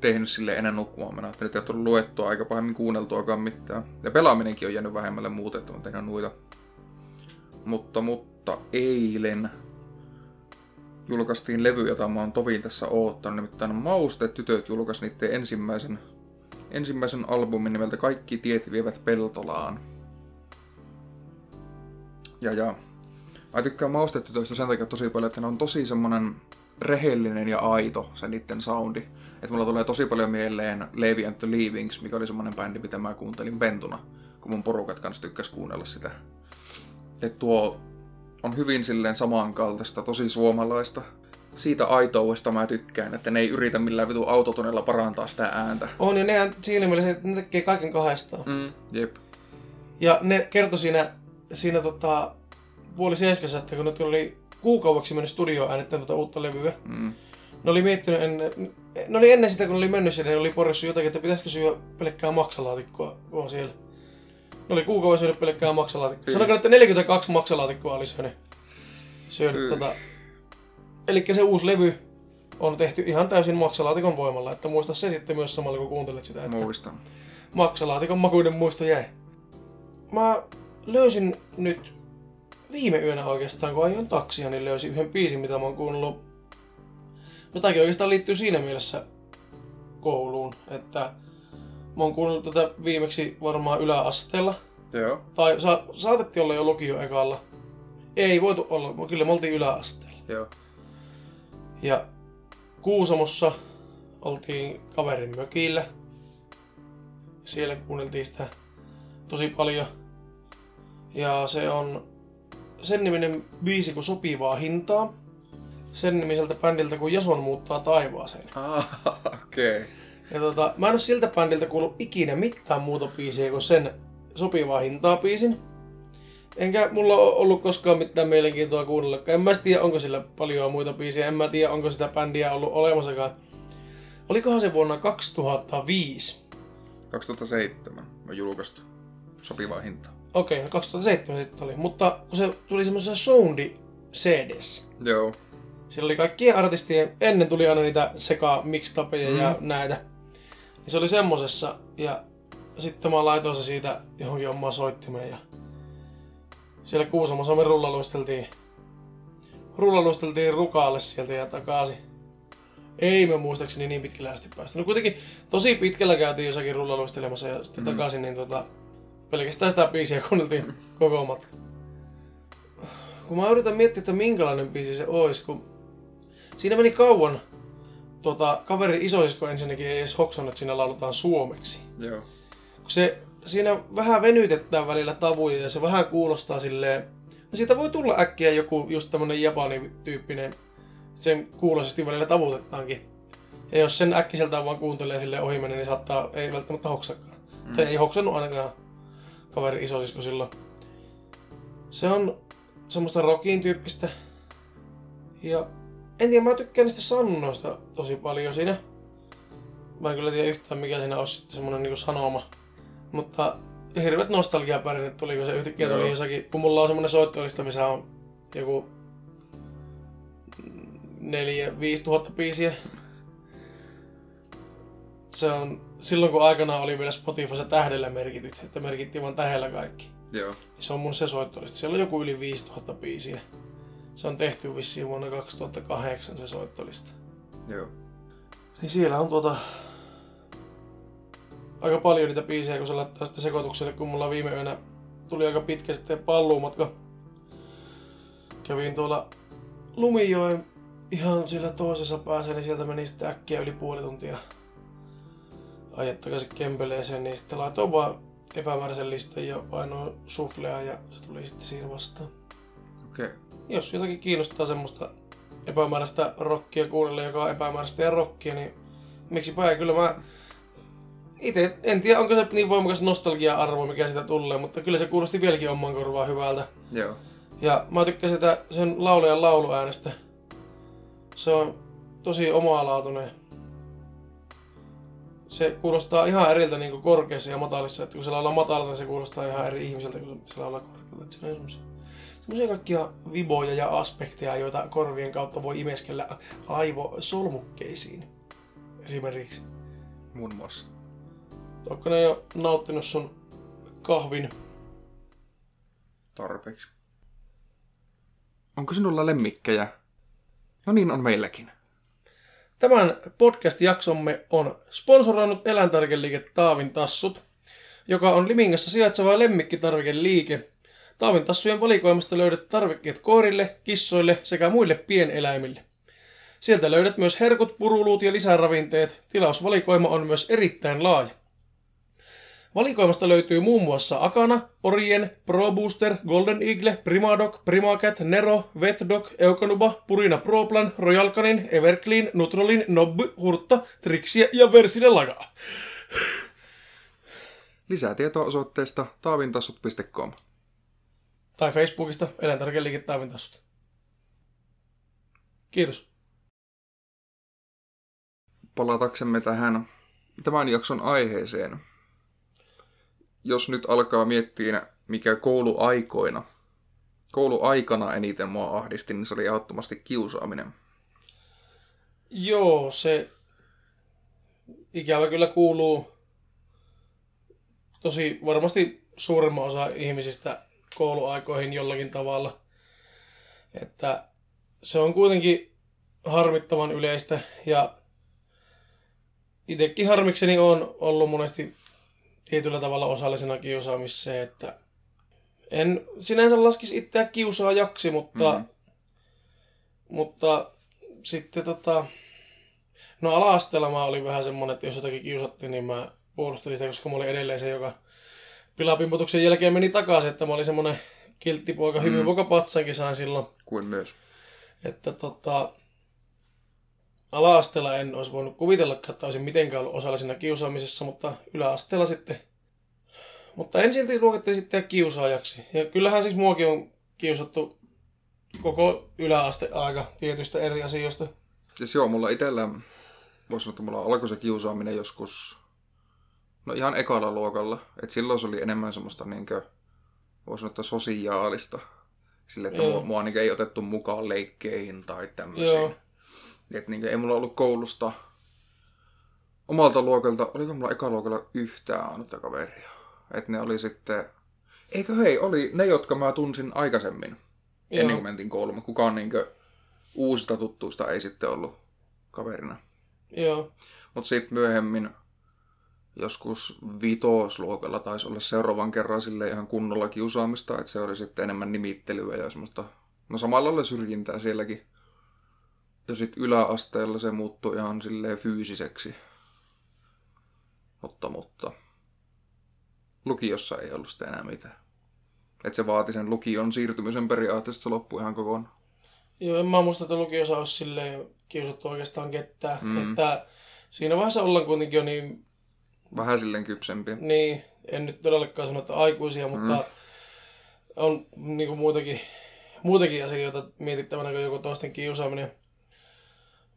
tehnyt silleen ennen nukkumaan mennä. Nyt ei ole tullut luettua aika pahemmin kuunneltuakaan mitään. Ja pelaaminenkin on jäänyt vähemmälle muuten, että mä oon tehnyt noita. Mutta, mutta eilen julkaistiin levy, jota mä oon tovin tässä oottanut. Nimittäin Mauste tytöt julkaisi niiden ensimmäisen, ensimmäisen albumin nimeltä Kaikki tieti vievät Peltolaan. Ja ja... Mä tykkään Mauste tytöistä sen takia tosi paljon, että ne on tosi semmonen rehellinen ja aito se niitten soundi. Et mulla tulee tosi paljon mieleen Levi and the Leavings, mikä oli semmonen bändi, mitä mä kuuntelin pentuna, kun mun porukat kanssa tykkäs kuunnella sitä. Et tuo on hyvin silleen samankaltaista, tosi suomalaista. Siitä aitoudesta mä tykkään, että ne ei yritä millään vitu autotunella parantaa sitä ääntä. On ja nehän siinä mielessä, että ne tekee kaiken kahdestaan. Mm, jep. Ja ne kertoi siinä, siinä tota... puoli seiskässä, että kun ne oli kuukaudeksi mennyt studioon äänettämään tuota uutta levyä. Mm. Ne oli miettinyt ennen, ne oli ennen sitä, kun ne oli mennyt siellä, ne oli porissut jotakin, että pitäisikö syödä pelkkää maksalaatikkoa, kun on siellä. Ne oli kuukauden syönyt pelkkää maksalaatikkoa. Sanotaan, että neljäkymmentäkaksi maksalaatikkoa oli syönyt. syönyt tota. Elikkä se uusi levy on tehty ihan täysin maksalaatikon voimalla, että muista se sitten myös samalla, kun kuuntelet sitä. Että muistan. Maksalaatikon makuuden muisto jäi. Mä löysin nyt viime yönä oikeastaan, kun ajoin taksia, niin löysin yhden biisin, mitä mä oon kuunnellut. Jotakin oikeastaan liittyy siinä mielessä kouluun, että mä oon kuunnellut tätä viimeksi varmaan yläasteella. Joo. Tai sa- saatettiin olla jo lukioekalla. Ei voitu olla, kyllä me oltiin yläasteella. Joo. Ja Kuusamossa oltiin kaverin mökillä. Siellä kuunneltiin sitä tosi paljon. Ja se on sen niminen biisi kuin Sopivaa hintaa, sen nimiseltä bändiltä kuin Jason muuttaa taivaaseen. Ah, okei. Okay. Ja tota, mä en oo siltä bändiltä kuullut ikinä mitään muuta biisiä kuin sen Sopivaa hintaa biisin. Enkä mulla oo ollut koskaan mitään mielenkiintoa kuunnella. En mä tiedä, onko sillä paljon muita biisiä, en mä tiedä, onko sitä bändiä ollut olemassakaan. Olikohan se vuonna kaksituhattaviisi? kaksituhattaseitsemän on julkaistu Sopivaa hintaa. Okei, okay, kaksituhattaseitsemän sitten oli, mutta kun se tuli semmoisessa soundi-C D:ssä. Joo. Siellä oli kaikkien artistien, ennen tuli aina niitä seka-mixtapeja mm. ja näitä. Niin se oli semmosessa, ja sitten mä laitoin se siitä johonkin omaan soittimeen. Ja siellä Kuusamossa me rullaluisteltiin, rullaluisteltiin rukaalle sieltä ja takaisin. Ei me muistaakseni niin pitkällä asti päästä. No kuitenkin tosi pitkällä käytiin jossakin rullaluistelemassa ja sitten mm. takaisin, niin tota... Pelkästään sitä biisiä kuunneltiin mm. koko matka. Kun mä yritän miettiä, että minkälainen biisi se ois, kun... Siinä meni kauan. Tota, kaverin isosisko ensinnäkin ei edes hoksannut, että siinä laulutaan suomeksi. Joo. Kun se, siinä vähän venytetään välillä tavuja ja se vähän kuulostaa silleen... No siitä voi tulla äkkiä joku just tämmönen japanityyppinen. Sen kuuloisesti välillä tavutetaankin. Ja jos sen äkkiseltään vaan kuuntelee silleen ohi menen, niin saattaa... Ei välttämättä hoksakaan. Mm. Tai ei hoksannut ainakaan. Kaveri isosisko silloin. Se on semmoista rockin tyyppistä. Ja en tiedä, mä tykkään niistä sanonnoista tosi paljon siinä. Mä en kyllä tiedä yhtään mikä siinä on sitten semmonen niinku sanoma. Mutta hirveet nostalgiapärinät tuli, kun se yhtäkkiä tuli jossakin. Kun mulla on semmonen soittolista, missä on joku neljä, viisi tuhatta biisiä. Se on silloin, kun aikanaan oli vielä Spotifyssa tähdellä merkityt, että merkittiin vaan tähdellä kaikki. Joo. Se on mun se soittolista. Siellä on joku yli viisituhatta biisiä. Se on tehty vissiin vuonna kaksituhattakahdeksan se soittolista. Joo. Niin siellä on tuota... aika paljon niitä biisejä, kun se laittaa sitten sekoitukselle, kun mulla viime yönä tuli aika pitkä sitten palluumatka. Kävin tuolla Lumijoen ihan siellä toisessa päässä, niin sieltä meni sitten äkkiä yli puoli tuntia ajettakaisin Kempeleeseen, niin sitten laitoin vaan epämääräisen listan ja painoin suflea ja se tuli sitten siinä vastaan. Okei. Okay. Jos jotakin kiinnostaa semmoista epämääräistä rockia kuunnella, joka on epämääräistä ja rockia, niin miksipä ei. Kyllä mä itse en tiedä, onko se niin voimakas nostalgia-arvo, mikä sitä tulee, mutta kyllä se kuulosti vieläkin oman korvaan hyvältä. Joo. Ja mä tykkään sitä sen laulajan lauluäänestä. Se on tosi omalaatuinen. Se kuulostaa ihan eriltä niin kuin korkeassa ja matalissa. Että kun se laulaa matalta, niin se kuulostaa ihan eri ihmiseltä kuin se laulaa korkealta. Että se on semmosia, semmosia kaikkia viboja ja aspekteja, joita korvien kautta voi imeskellä aivosolmukkeisiin. Esimerkiksi. Mun muassa. Ootko ne jo nauttinut sun kahvin? Tarpeeksi. Onko sinulla lemmikkejä? No niin on meilläkin. Tämän podcast-jaksomme on sponsoroinut eläintarvikeliike Taavin tassut, joka on Limingassa sijaitseva lemmikkitarvikeliike. Taavin tassujen valikoimasta löydät tarvikkeet koirille, kissoille sekä muille pieneläimille. Sieltä löydät myös herkut, puruluut ja lisäravinteet. Tilausvalikoima on myös erittäin laaja. Valikoimasta löytyy muun muassa Akana, Orien, Pro Booster, Golden Eagle, Primadoc, Primacat, Nero, Vetdoc, Eukanuba, Purina Pro Plan, Royal Canin, Everclean, Nutrolin, Nobby, Hurtta, Trixiä ja Versine Lagaa. Lisää tietoa osoitteesta taavintassut piste com. Tai Facebookista eläintarvikeliike Taavintassut. Kiitos. Palataksemme tähän tämän jakson aiheeseen. Jos nyt alkaa miettiä, mikä kouluaikoina, kouluaikana eniten mua ahdisti, niin se oli ehdottomasti kiusaaminen. Joo, se ikävä kyllä kuuluu tosi varmasti suurimman osa ihmisistä kouluaikoihin jollakin tavalla. Että se on kuitenkin harmittavan yleistä ja itsekin harmikseni on ollut monesti tietyllä tavalla osallisena kiusaamiseen, että en sinänsä laskisi itseä kiusaajaksi, mutta, mm-hmm. mutta sitten tota, no ala-asteella mä olin vähän semmonen, että jos jotakin kiusattiin, niin mä puolustelin sitä, koska mä olin edelleen se, joka pilapimputuksen jälkeen meni takaisin, että mä olin semmonen kilttipoika, mm-hmm. hyvinvoika patsankin sain silloin. Kuin myös. Että tota, ala-asteella en olisi voinut kuvitella, että olisin mitenkään ollut osallisena kiusaamisessa, mutta yläasteella sitten. Mutta en silti luokittelisi sitten kiusaajaksi. Ja kyllähän siis muakin on kiusattu koko yläasteaika tietyistä eri asioista. Siis joo, mulla itsellä, voisi sanoa, että mulla alkoi se kiusaaminen joskus no ihan ekalla luokalla. Et silloin se oli enemmän semmoista, niin kuin, voisi sanoa, että sosiaalista. Sille, että joo. mua niin kuin, ei otettu mukaan leikkeihin tai tämmöisiin. Joo. Että niin, ei mulla ollut koulusta omalta luokalta, oliko mulla ekaluokalla yhtään ainutta kaveria. Että ne oli sitten, eikö hei, oli ne, jotka mä tunsin aikaisemmin joo. ennen kuin mentiin kouluun. Mutta kukaan niin kuin, uusista tuttuista ei sitten ollut kaverina. Joo. Mutta sitten myöhemmin, joskus vitosluokalla taisi olla seuraavan kerran sille ihan kunnolla kiusaamista. Että se oli sitten enemmän nimittelyä ja semmoista, no samalla oli syrjintää sielläkin. Ja sitten yläasteella se muuttui ihan silleen fyysiseksi. Mutta, mutta. Lukiossa ei ollut sitä enää mitään. Että se vaati sen lukion siirtymisen periaatteessa, se loppui ihan kokonaan. Joo, en mä muista, että lukiossa olisi silleen kiusattu oikeastaan ketään. Mm. Että siinä vaiheessa ollaan kuitenkin jo niin... vähän silleen kypsempiä. Niin, en nyt todellakaan sano, että aikuisia, mutta mm. on niin kuin muitakin, muitakin asioita mietittävänä kuin joku toisten kiusaaminen.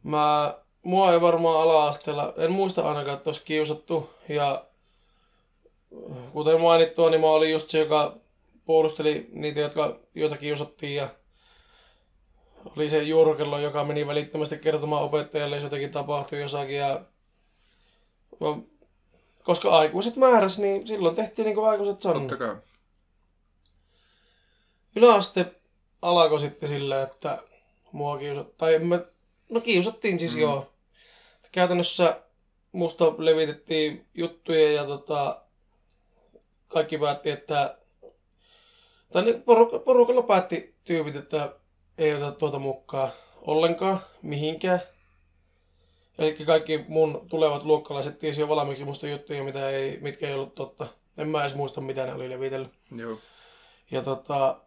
Mä, mua ei varmaan ala-asteella, en muista ainakaan, että olisi kiusattu. Ja kuten mainittua, niin mä olin just se, joka puolusteli niitä, jotka, joita kiusattiin. Ja oli se juorukello, joka meni välittömästi kertomaan opettajalle, jos jotakin tapahtui jossakin. Ja mä, koska aikuiset määräsi, niin silloin tehtiin niin kuin aikuiset sanoi. Yläaste alkoi sitten silleen, että mua kiusattiin. Tai mä, no kiusattiin siis mm. joo. Käytännössä musta levitettiin juttuja ja tota, kaikki päätti, että... Tai ne poruk- porukalla päätti tyypit, että ei ota tuota mukaan ollenkaan, mihinkään. Eli kaikki mun tulevat luokkalaiset tiesi jo valmiiksi musta juttuja, mitä ei, mitkä ei ollut totta. En mä edes muista, mitä ne oli levitellyt. Joo. Ja tota...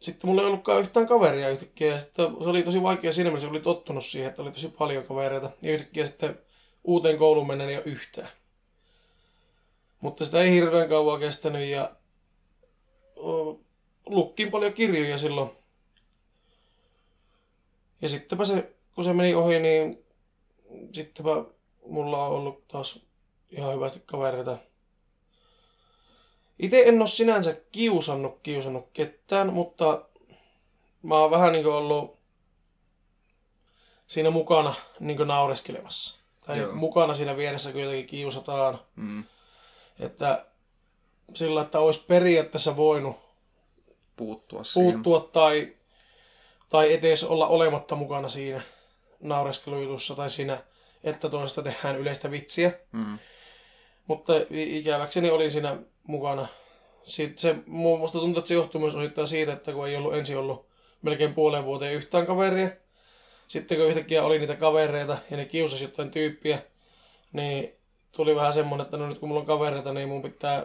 Sitten mulla ei ollutkaan yhtään kaveria yhtäkkiä, ja sitten se oli tosi vaikea siinä mielessä, kun oli tottunut siihen, että oli tosi paljon kavereita. Ja yhtäkkiä sitten uuteen kouluun mennään jo yhtään. Mutta sitä ei hirveän kauan kestänyt, ja lukkin paljon kirjoja silloin. Ja sittenpä se, kun se meni ohi, niin sittenpä mulla on ollut taas ihan hyvästi kavereita. Itse en ole sinänsä kiusannut, kiusannut ketään, mutta mä oon vähän niin kuin ollut siinä mukana niin kuin naureskelemassa. Tai Joo. mukana siinä vieressä, kun jotakin kiusataan. Mm. Että sillä, että olisi periaatteessa voinut puuttua, puuttua tai, tai edes olla olematta mukana siinä naureskelujutussa tai siinä, että toisesta tehdään yleistä vitsiä. Mm. Mutta ikäväkseni olin siinä mukana. Sitten se, musta tuntuu, että se johtuu myös osittain siitä, että kun ei ollut ensin ollut melkein puoleen vuoteen yhtään kaveria. Sitten kun yhtäkkiä oli niitä kavereita ja ne kiusasi jotain tyyppiä, niin tuli vähän semmoinen, että no nyt kun mulla on kavereita, niin mun pitää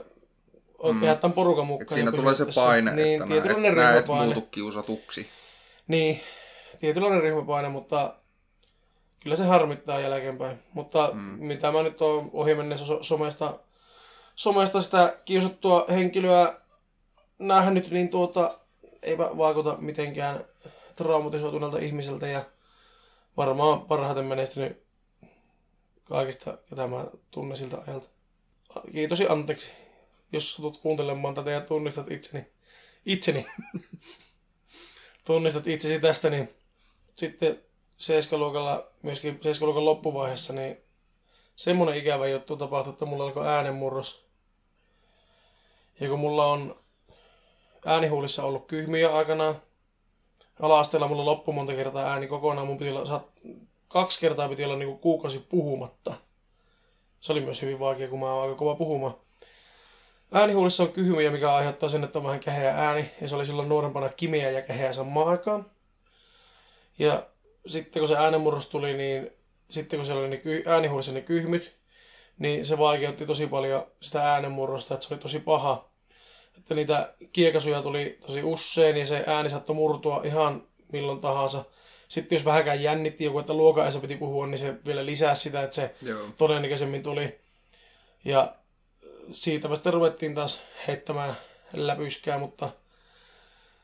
mm. tehdä tämän porukan mukaan. Et siinä tulee se paine, niin, että et nää et muutu kiusatuksi. Niin, tietynlainen ryhmäpaine, mutta kyllä se harmittaa jälkeenpäin. Mutta mm. mitä mä nyt oon ohi mennessä so- somesta... Somesta sitä kiusattua henkilöä nähnyt, niin tuota, eipä vaikuta mitenkään traumatisoituneelta ihmiseltä ja varmaan parhaiten menestynyt kaikista, ketä mä tunnen siltä ajalta. Kiitos ja anteeksi, jos tulet kuuntelemaan tätä ja tunnistat itseni. Itseni. tunnistat itsesi tästä, niin sitten seiskaluokalla, myöskin seiskaluokan loppuvaiheessa, niin semmoinen ikävä juttu tapahtui, että mulla alkoi äänenmurros. Ja kun mulla on äänihuulissa ollut kyhmiä aikanaan, ala-asteella mulla loppui monta kertaa ääni kokonaan. Mun piti olla, kaksi kertaa piti olla niinku kuukausi puhumatta. Se oli myös hyvin vaikea, kun mä oon aika kova puhumaan. Äänihuulissa on kyhmiä, mikä aiheuttaa sen, että on vähän käheä ääni. Ja se oli silloin nuorempana kimeä ja käheä samaan aikaan. Ja sitten kun se äänenmurros tuli, niin... Sitten kun siellä oli ne äänihuolissa ne kyhmyt, niin se vaikeutti tosi paljon sitä äänenmurrosta, että se oli tosi paha. Että niitä kiekasuja tuli tosi usein ja se ääni saattoi murtua ihan milloin tahansa. Sitten jos vähänkään jännitti joku, että luokan piti puhua, niin se vielä lisää sitä, että se Joo. todennäköisemmin tuli. Ja siitä sitten ruvettiin taas heittämään läpyskää, mutta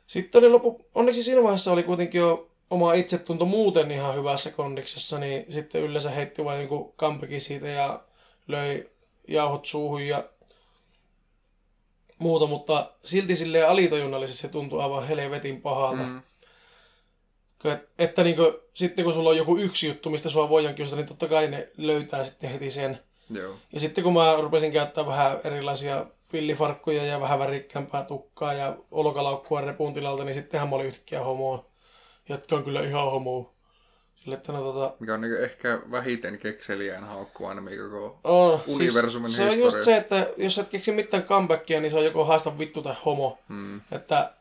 sitten oli lopu... Onneksi siinä vaiheessa oli kuitenkin jo... Oma itsetunto muuten ihan hyvässä kondiksessa, niin sitten yleensä heitti vain joku kampikin siitä ja löi jauhot suuhun ja muuta, mutta silti silleen alitajunnallisesti se tuntui aivan helvetin pahalta. Mm. Että, että niin kuin, sitten kun sulla on joku yksi juttu, mistä sua voidaan kiusata, niin totta kai ne löytää sitten heti sen. Joo. Ja sitten kun mä rupesin käyttää vähän erilaisia villifarkkuja ja vähän värikkäämpää tukkaa ja olkalaukkua repun tilalta, niin sittenhän mä olin yhtäkkiä homoa. Jatkaan kyllä ihan homoa. Tota... Mikä on niin ehkä vähiten kekseliään haukkuva anime koko oh, universumin siis, historiassa. Se on just se, että jos et keksi mitään comebackia, niin se on joko haista vittu tai homo. Hmm. Että,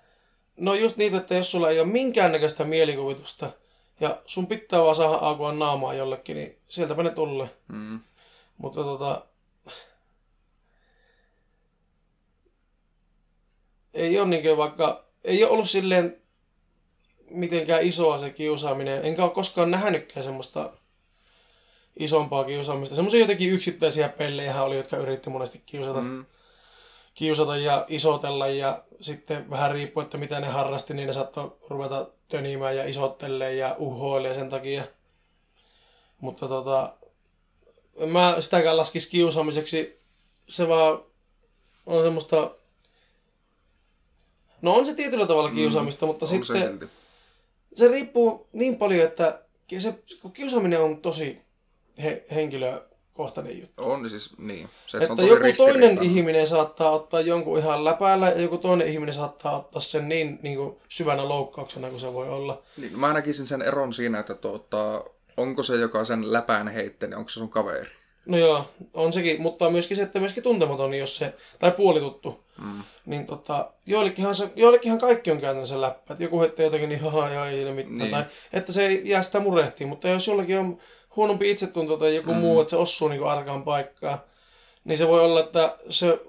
no just niitä, että jos sulla ei ole minkäännäköistä mielikuvitusta ja sun pitää vaan saada alkua naamaa jollekin, niin sieltäpä ne tulee. Hmm. Mutta tota... Ei ole niinkö vaikka... Ei ole ollut silleen... mitenkään isoa se kiusaaminen. Enkä ole koskaan nähnytkään semmoista isompaa kiusaamista. Semmoisia jotenkin yksittäisiä pellejähän oli, jotka yritti monesti kiusata, mm. kiusata ja isotella. Ja sitten vähän riippuu, että mitä ne harrasti, niin ne saattoi ruveta tönimään ja isottelleen ja uhoilemaan sen takia. Mutta tota, en mä sitäkään laskisi kiusaamiseksi. Se vaan on semmoista... No on se tietyllä tavalla kiusaamista, mm. mutta on sitten... Se Se riippuu niin paljon, että se, kun kiusaaminen on tosi he, henkilöä kohtainen juttu. On siis, niin. Se, että että joku toinen ihminen saattaa ottaa jonkun ihan läpäällä ja joku toinen ihminen saattaa ottaa sen niin, niin kuin syvänä loukkauksena kuin se voi olla. Niin, mä näkisin sen eron siinä, että tuota, onko se, joka sen läpään heittää, niin onko se sun kaveri? No joo, on sekin, mutta myöskin se, että myöskin tuntematon, niin jos se, tai puolituttu, mm. niin tota, joillekinhan, se, joillekinhan kaikki on käytännössä läppä. Että joku heittää jotakin, niin haha, ja ei ole mitään. Niin. Tai, että se ei jää sitä murehtiin, mutta jos jollakin on huonompi itsetunto tai joku mm. muu, että se osuu niin kuin arkaan paikkaan, niin se voi olla, että se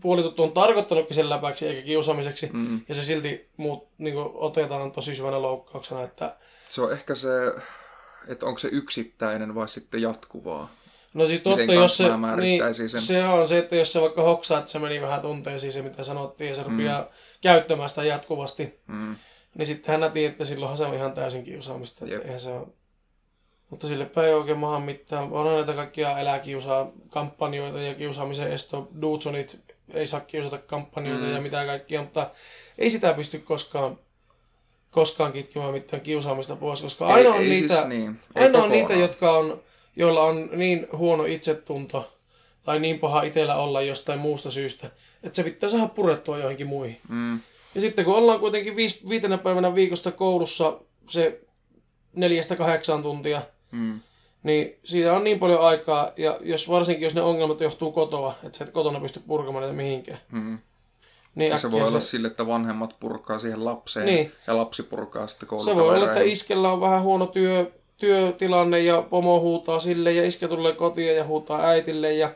puolituttu on tarkoittanutkin sen läpäksi eikä kiusaamiseksi, mm. ja se silti muut, niin kuin, otetaan tosi syvänä loukkauksena. Että se on ehkä se, että onko se yksittäinen vai sitten jatkuvaa. No siis totta, jos se, niin, sen? se on se, että jos se vaikka hoksaa, että se meni vähän tunteisiin se, mitä sanottiin, ja se mm. rupeaa käyttämään sitä jatkuvasti, mm. niin sittenhän näti, että silloinhan se on ihan täysin kiusaamista. Että eihän se ole. Mutta sillepä ei oikein maha mitään. Onhan näitä kaikkia eläkiusaa kampanjoita ja kiusaamisen esto. Duutsonit ei saa kiusata kampanjoita mm. ja mitä kaikkia, mutta ei sitä pysty koskaan. koskaan kitkimään mitään kiusaamista pois, koska aina ei, on, ei niitä, siis niin. aina on niitä, jotka on, joilla on niin huono itsetunto tai niin paha itsellä olla jostain muusta syystä, että se pitää saada purettua johonkin muihin. Mm. Ja sitten kun ollaan kuitenkin viis, viitenä päivänä viikosta koulussa se neljästä kahdeksaan tuntia, mm. niin siinä on niin paljon aikaa, ja jos, varsinkin jos ne ongelmat johtuu kotoa, että sä et kotona pysty purkamaan niitä mihinkään. Mm. Niin se voi olla se sille, että vanhemmat purkaa siihen lapseen niin. ja lapsi purkaa sitten koulukavereihin. Se voi olla, että iskellä on vähän huono työ, työtilanne ja pomo huutaa sille ja iskä tulee kotiin ja huutaa äitille ja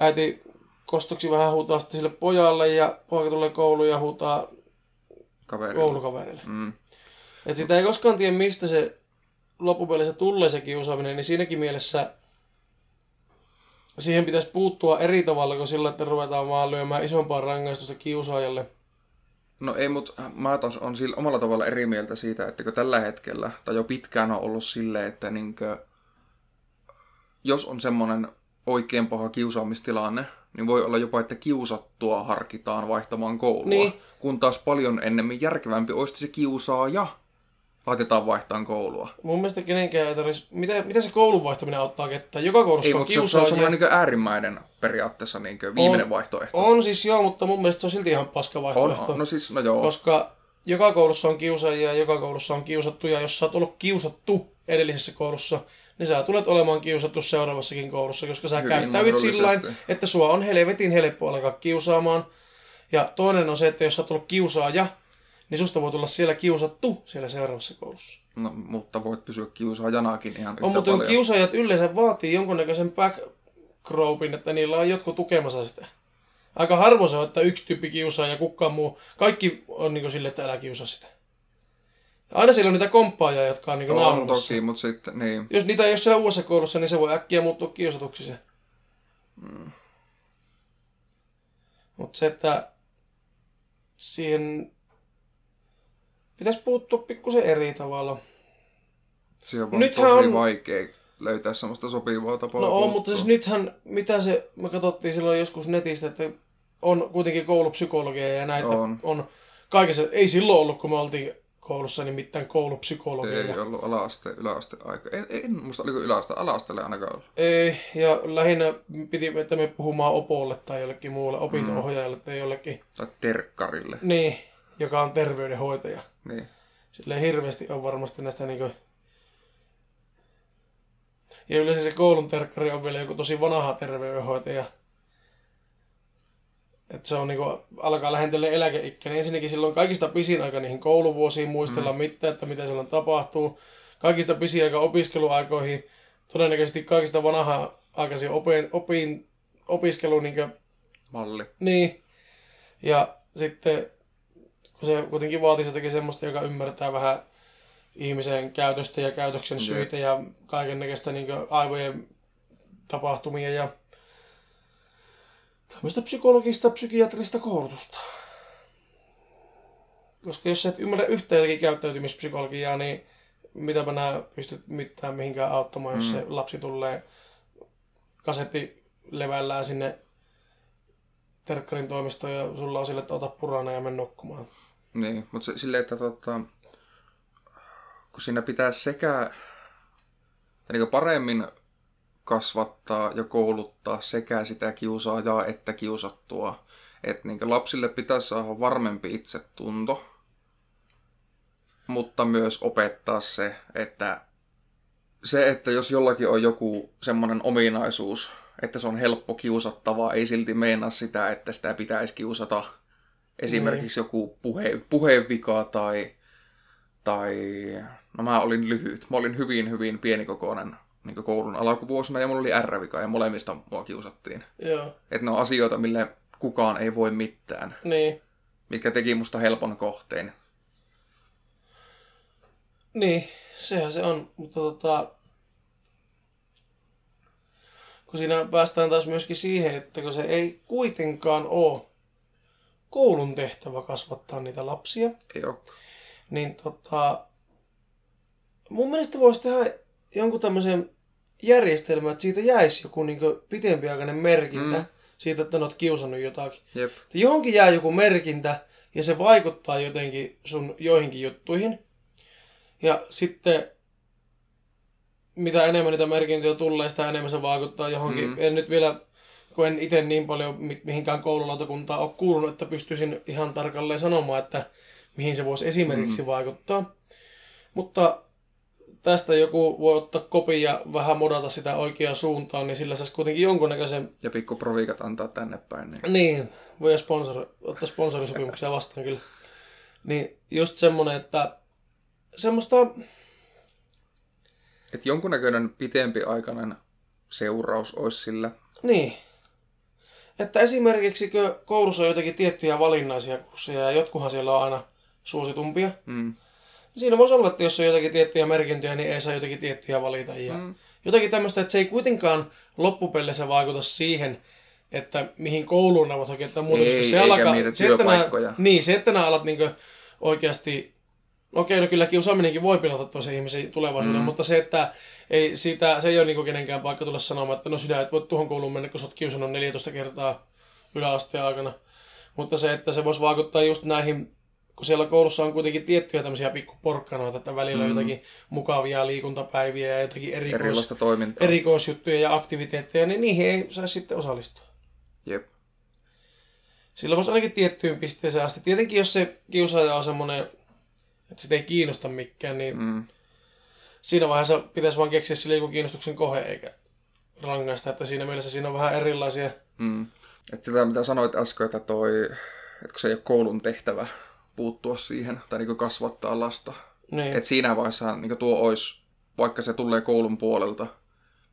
äiti kostoksi vähän huutaa sitten sille pojalle ja poika tulee kouluun ja huutaa kaverille. koulukaverille. Mm. Et sitä ei koskaan tiedä, mistä se loppupeleissä tulee se kiusaaminen, niin siinäkin mielessä siihen pitäisi puuttua eri tavalla kuin sillä, että ruvetaan vaan lyömään isompaa rangaistusta kiusaajalle. No ei, mutta mä taas on sillä omalla tavalla eri mieltä siitä, että tällä hetkellä, tai jo pitkään on ollut silleen, että niinkö, jos on semmoinen oikein paha kiusaamistilanne, niin voi olla jopa, että kiusattua harkitaan vaihtamaan koulua. Niin. Kun taas paljon ennemmin järkevämpi olisi se kiusaaja. Laitetaan vaihtaan koulua. Mun mielestä kenenkään ei tarvitse. Mitä, mitä se koulun vaihtaminen auttaa ketään? Joka koulussa on kiusaajia. Ei, mutta se on semmoinen niin äärimmäinen periaatteessa niin viimeinen on, vaihtoehto. On siis joo, mutta mun mielestä se on silti ihan paska vaihtoehto. On, on. No siis, no joo. Koska joka koulussa on kiusaajia ja joka koulussa on kiusattu. Ja jos sä oot ollut kiusattu edellisessä koulussa, niin sä tulet olemaan kiusattu seuraavassakin koulussa. Koska sä Hyvin käyttäydyt sillain, että sua on helvetin helppo alkaa kiusaamaan. Ja toinen on se, että jos sä oot ollut kiusaaja, niin susta voi tulla siellä kiusattu siellä seuraavassa koulussa. No, mutta voit pysyä kiusaajanakin ihan yhtä on, mutta paljon. Kiusaajat yleensä vaatii jonkunnäköisen backgroupin, että niillä on jotkut tukemassa sitä. Aika harvoin se on, että yksi tyyppi kiusaa ja kukaan muu. Kaikki on niin sille, että älä kiusaa sitä. Aina siellä on niitä komppaajia, jotka on niin naamassa. On toki, mutta sitten niin. Jos niitä ei ole siellä uudessa koulussa, niin se voi äkkiä muuttua kiusatuksi se. Mm. Mutta se, että siihen pitäisi puuttua pikkusen eri tavalla. Siihen on tosi on vaikea löytää semmoista sopivaa tapaa. No on, mutta siis nythän, mitä se, me katsottiin silloin joskus netistä, että on kuitenkin koulupsykologia ja näitä on, on kaikessa. Ei silloin ollut, kun me oltiin koulussa, niin mitään koulupsykologia. Ei ollut ala-aste, yläaste aika. En, en muista, oliko yläaste, ala-asteelle ainakaan ollut. Ei, ja lähinnä piti, että me puhumaan opolle tai jollekin muulle, opinto-ohjaajalle tai jollekin. Tai terkkarille. Niin, joka on terveydenhoitaja. Niin. Silleen hirveästi on varmasti näistä niinku. Ja yleensä se koulun terkkari on vielä joku tosi vanha terveydenhoitaja. Että se on niinku, alkaa lähentellä eläkeikkä. Niin ensinnäkin silloin kaikista pisin aika niihin kouluvuosiin muistella mm. mitään, että mitä silloin tapahtuu. Kaikista pisin aika opiskeluaikoihin. Todennäköisesti kaikista vanha aikaisiin opin, opin, opiskeluun niinku malli. Niin. Ja sitten se kuitenkin vaatii jotakin semmoista, joka ymmärtää vähän ihmisen käytöstä ja käytöksen syitä mm. ja kaikennäköistä niin aivojen tapahtumia ja tämmöistä psykologista, psykiatrista koulutusta. Koska jos sä et ymmärrä yhtä jotakin käyttäytymispsykologiaa, niin mitäpä nää pystyt mitään mihinkään auttamaan, mm. jos se lapsi tulee kasetti levällään sinne terkkarin toimistoon ja sulla on sille, että ota purana ja mene nukkumaan. Niin, mutta se, silleen, että tota, kun siinä pitää sekä niin paremmin kasvattaa ja kouluttaa sekä sitä kiusaajaa että kiusattua. Että niin lapsille pitäisi saada varmempi itsetunto, mutta myös opettaa se, että se, että jos jollakin on joku semmoinen ominaisuus, että se on helppo kiusattavaa, ei silti meinaa sitä, että sitä pitäisi kiusata. Esimerkiksi niin. joku puhe, puheenvika tai, tai... No mä olin lyhyt. Mä olin hyvin, hyvin pienikokoinen niin koulun alakuvuosina ja mulla oli R-vika ja molemmista mua kiusattiin. Joo. Et ne on asioita, mille kukaan ei voi mitään. Niin. Mitkä teki musta helpon kohteen. Niin, sehän se on, mutta tota... kun siinä päästään taas myöskin siihen, että kun se ei kuitenkaan ole koulun tehtävä kasvattaa niitä lapsia, Joo. niin tota, mun mielestä voisi tehdä jonkun tämmöisen järjestelmän, että siitä jäisi joku niin kuin pitempiaikainen merkintä mm. siitä, että olet kiusannut jotakin. Jep. Johonkin jää joku merkintä ja se vaikuttaa jotenkin sun joihinkin juttuihin. Ja sitten mitä enemmän niitä merkintöjä tulee, sitä enemmän se vaikuttaa johonkin. Mm-hmm. En nyt vielä, kun en itse niin paljon mihinkään koululautakuntaa ole kuulunut, että pystyisin ihan tarkalleen sanomaan, että mihin se voisi esimerkiksi mm-hmm. vaikuttaa. Mutta tästä joku voi ottaa kopin ja vähän modata sitä oikeaan suuntaan, niin sillä saisi kuitenkin jonkunnäköisen... Ja pikku proviikat antaa tänne päin. Niin, niin voi sponsor... ottaa sponsorisopimuksia vastaan kyllä. Niin just semmoinen, että semmoista... Että jonkunnäköinen pitempiaikainen seuraus olisi sillä. Niin. Että esimerkiksi koulussa on jotakin tiettyjä valinnaisia kursseja ja jotkuhan siellä on aina suositumpia. Mm. Siinä voisi olla, että jos on jotakin tiettyjä merkintöjä, niin ei saa jotakin tiettyjä valita. Mm. Jotakin tämmöistä, että se ei kuitenkaan loppupeleissä vaikuta siihen, että mihin kouluun ne voit hakea. Ei, se eikä alkaa, mietitä työpaikkoja. Se, nää, niin, se, että nämä alat niinku oikeasti... Okei, no kyllä kiusaaminenkin voi pilata toisen ihmisen tulevaisuuden, mm. mutta se, että ei, siitä, se ei ole niin kenenkään paikka tulla sanomaan, että no sinä et voi tuohon kouluun mennä, kun sä oot kiusannut neljätoista kertaa yläasteen aikana. Mutta se, että se voisi vaikuttaa just näihin, kun siellä koulussa on kuitenkin tiettyjä tämmöisiä pikkuporkkanoita, että välillä mm. on jotakin mukavia liikuntapäiviä ja jotakin erikois, erikoisjuttuja ja aktiviteetteja, niin niihin ei saisi sitten osallistua. Jep. Sillä voisi ainakin tiettyyn pisteeseen asti. Tietenkin jos se kiusaaja on semmoinen... Että sitä ei kiinnosta mikään, niin mm. siinä vaiheessa pitäisi vaan keksiä sille joku kiinnostuksen kohe eikä rangaista. Että siinä mielessä siinä on vähän erilaisia. Mm. Että sitä mitä sanoit äsken, että, toi, että kun se ei ole koulun tehtävä puuttua siihen tai niin kasvattaa lasta. Niin. Että siinä vaiheessa niin tuo olisi, vaikka se tulee koulun puolelta,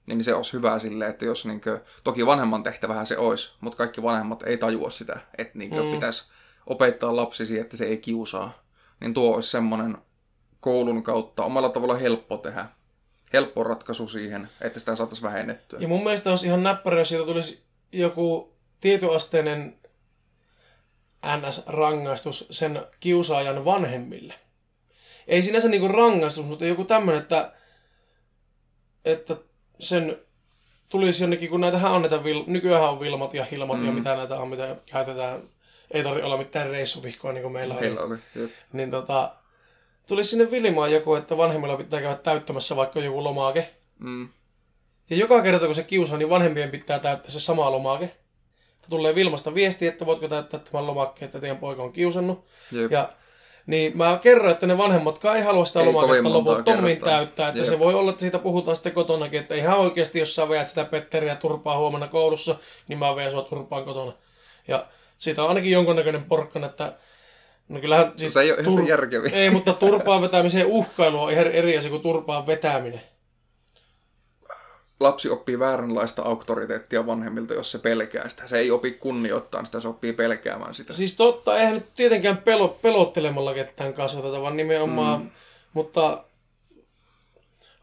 niin se olisi hyvä silleen, että jos niin kuin, toki vanhemman tehtävähän se olisi, mutta kaikki vanhemmat ei tajua sitä, että niin mm. pitäisi opettaa lapsisi, että se ei kiusaa. Niin tuo olisi semmoinen koulun kautta omalla tavalla helppo tehdä. Helppo ratkaisu siihen, että sitä saataisiin vähennettyä. Ja mun mielestä olisi ihan näppärä, jos siitä tulisi joku tietynasteinen N S-rangaistus sen kiusaajan vanhemmille. Ei sinänsä niinku rangaistus, mutta joku tämmöinen, että, että sen tulisi jonnekin, kun näitähän on näitä, vil... nykyäänhän on Vilmat ja Hilmat mm. ja mitä näitä on, mitä käytetään. Ei tarvitse olla mitään reissuvihkoa, niin kuin meillä, meillä oli. oli niin tota, tulisi sinne Vilmaan joku, että vanhemmilla pitää käydä täyttämässä vaikka joku lomake. Mm. Ja joka kerta, kun se kiusaa, niin vanhempien pitää täyttää se sama lomake. Tulee Vilmasta viesti, että voitko täyttää tämän lomakkeen, että teidän poika on kiusannut. Jep. Ja niin mä kerron, että ne vanhemmatkaan ei halua sitä lomaketta loputtomiin täyttää. Että Jep. se voi olla, että siitä puhutaan sitten kotonakin, että ihan oikeasti, jos sä veät sitä Petteriä turpaa huomenna koulussa, niin mä veen sua turpaan kotona. Ja... Siitä on ainakin jonkunnäköinen porkkan, että... No kyllähän... Siis se ei ole ihan järkeviä. Ei, mutta turpaan vetämiseen uhkailu on ihan eri asia kuin turpaan vetäminen. Lapsi oppii vääränlaista auktoriteettia vanhemmilta, jos se pelkää sitä. Se ei opi kunnioittamaan sitä, se oppii pelkäämään sitä. Siis totta, eihän nyt tietenkään pelo, pelottelemalla ketään kasvateta, vaan nimenomaan... Mm. Mutta...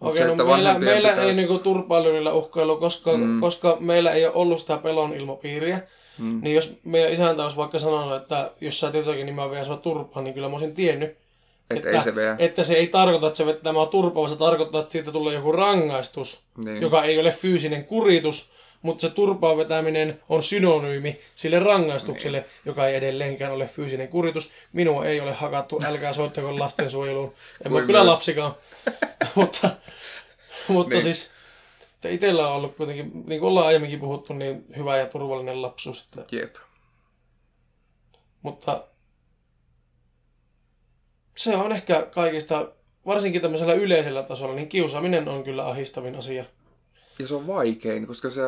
Okei, okay, no meillä, meillä pitäisi... ei niinku turpailuilla uhkailu, koska, mm. koska meillä ei ole ollut sitä pelon ilmapiiriä. Mm. Niin jos meidän isäntä olisi vaikka sanonut, että jos sä jotakin, niin mä vien sua turpaan, niin kyllä mä olisin tiennyt, Et että, ei se että se ei tarkoita, että se vettää mä turpaan, vaan se tarkoittaa, että siitä tulee joku rangaistus, niin. joka ei ole fyysinen kuritus, mutta se turpaan vetäminen on synonyymi sille rangaistukselle, niin. joka ei edelleenkään ole fyysinen kuritus. Minua ei ole hakattu, älkää soittako lastensuojeluun. En mä kyllä lapsikaan, mutta, mutta niin. siis... itsellä on ollut kuitenkin, niin kuin ollaan aiemminkin puhuttu, niin hyvä ja turvallinen lapsuus. Että... Jep. Mutta se on ehkä kaikista, varsinkin tämmöisellä yleisellä tasolla, niin kiusaaminen on kyllä ahistavin asia. Ja se on vaikein, koska se...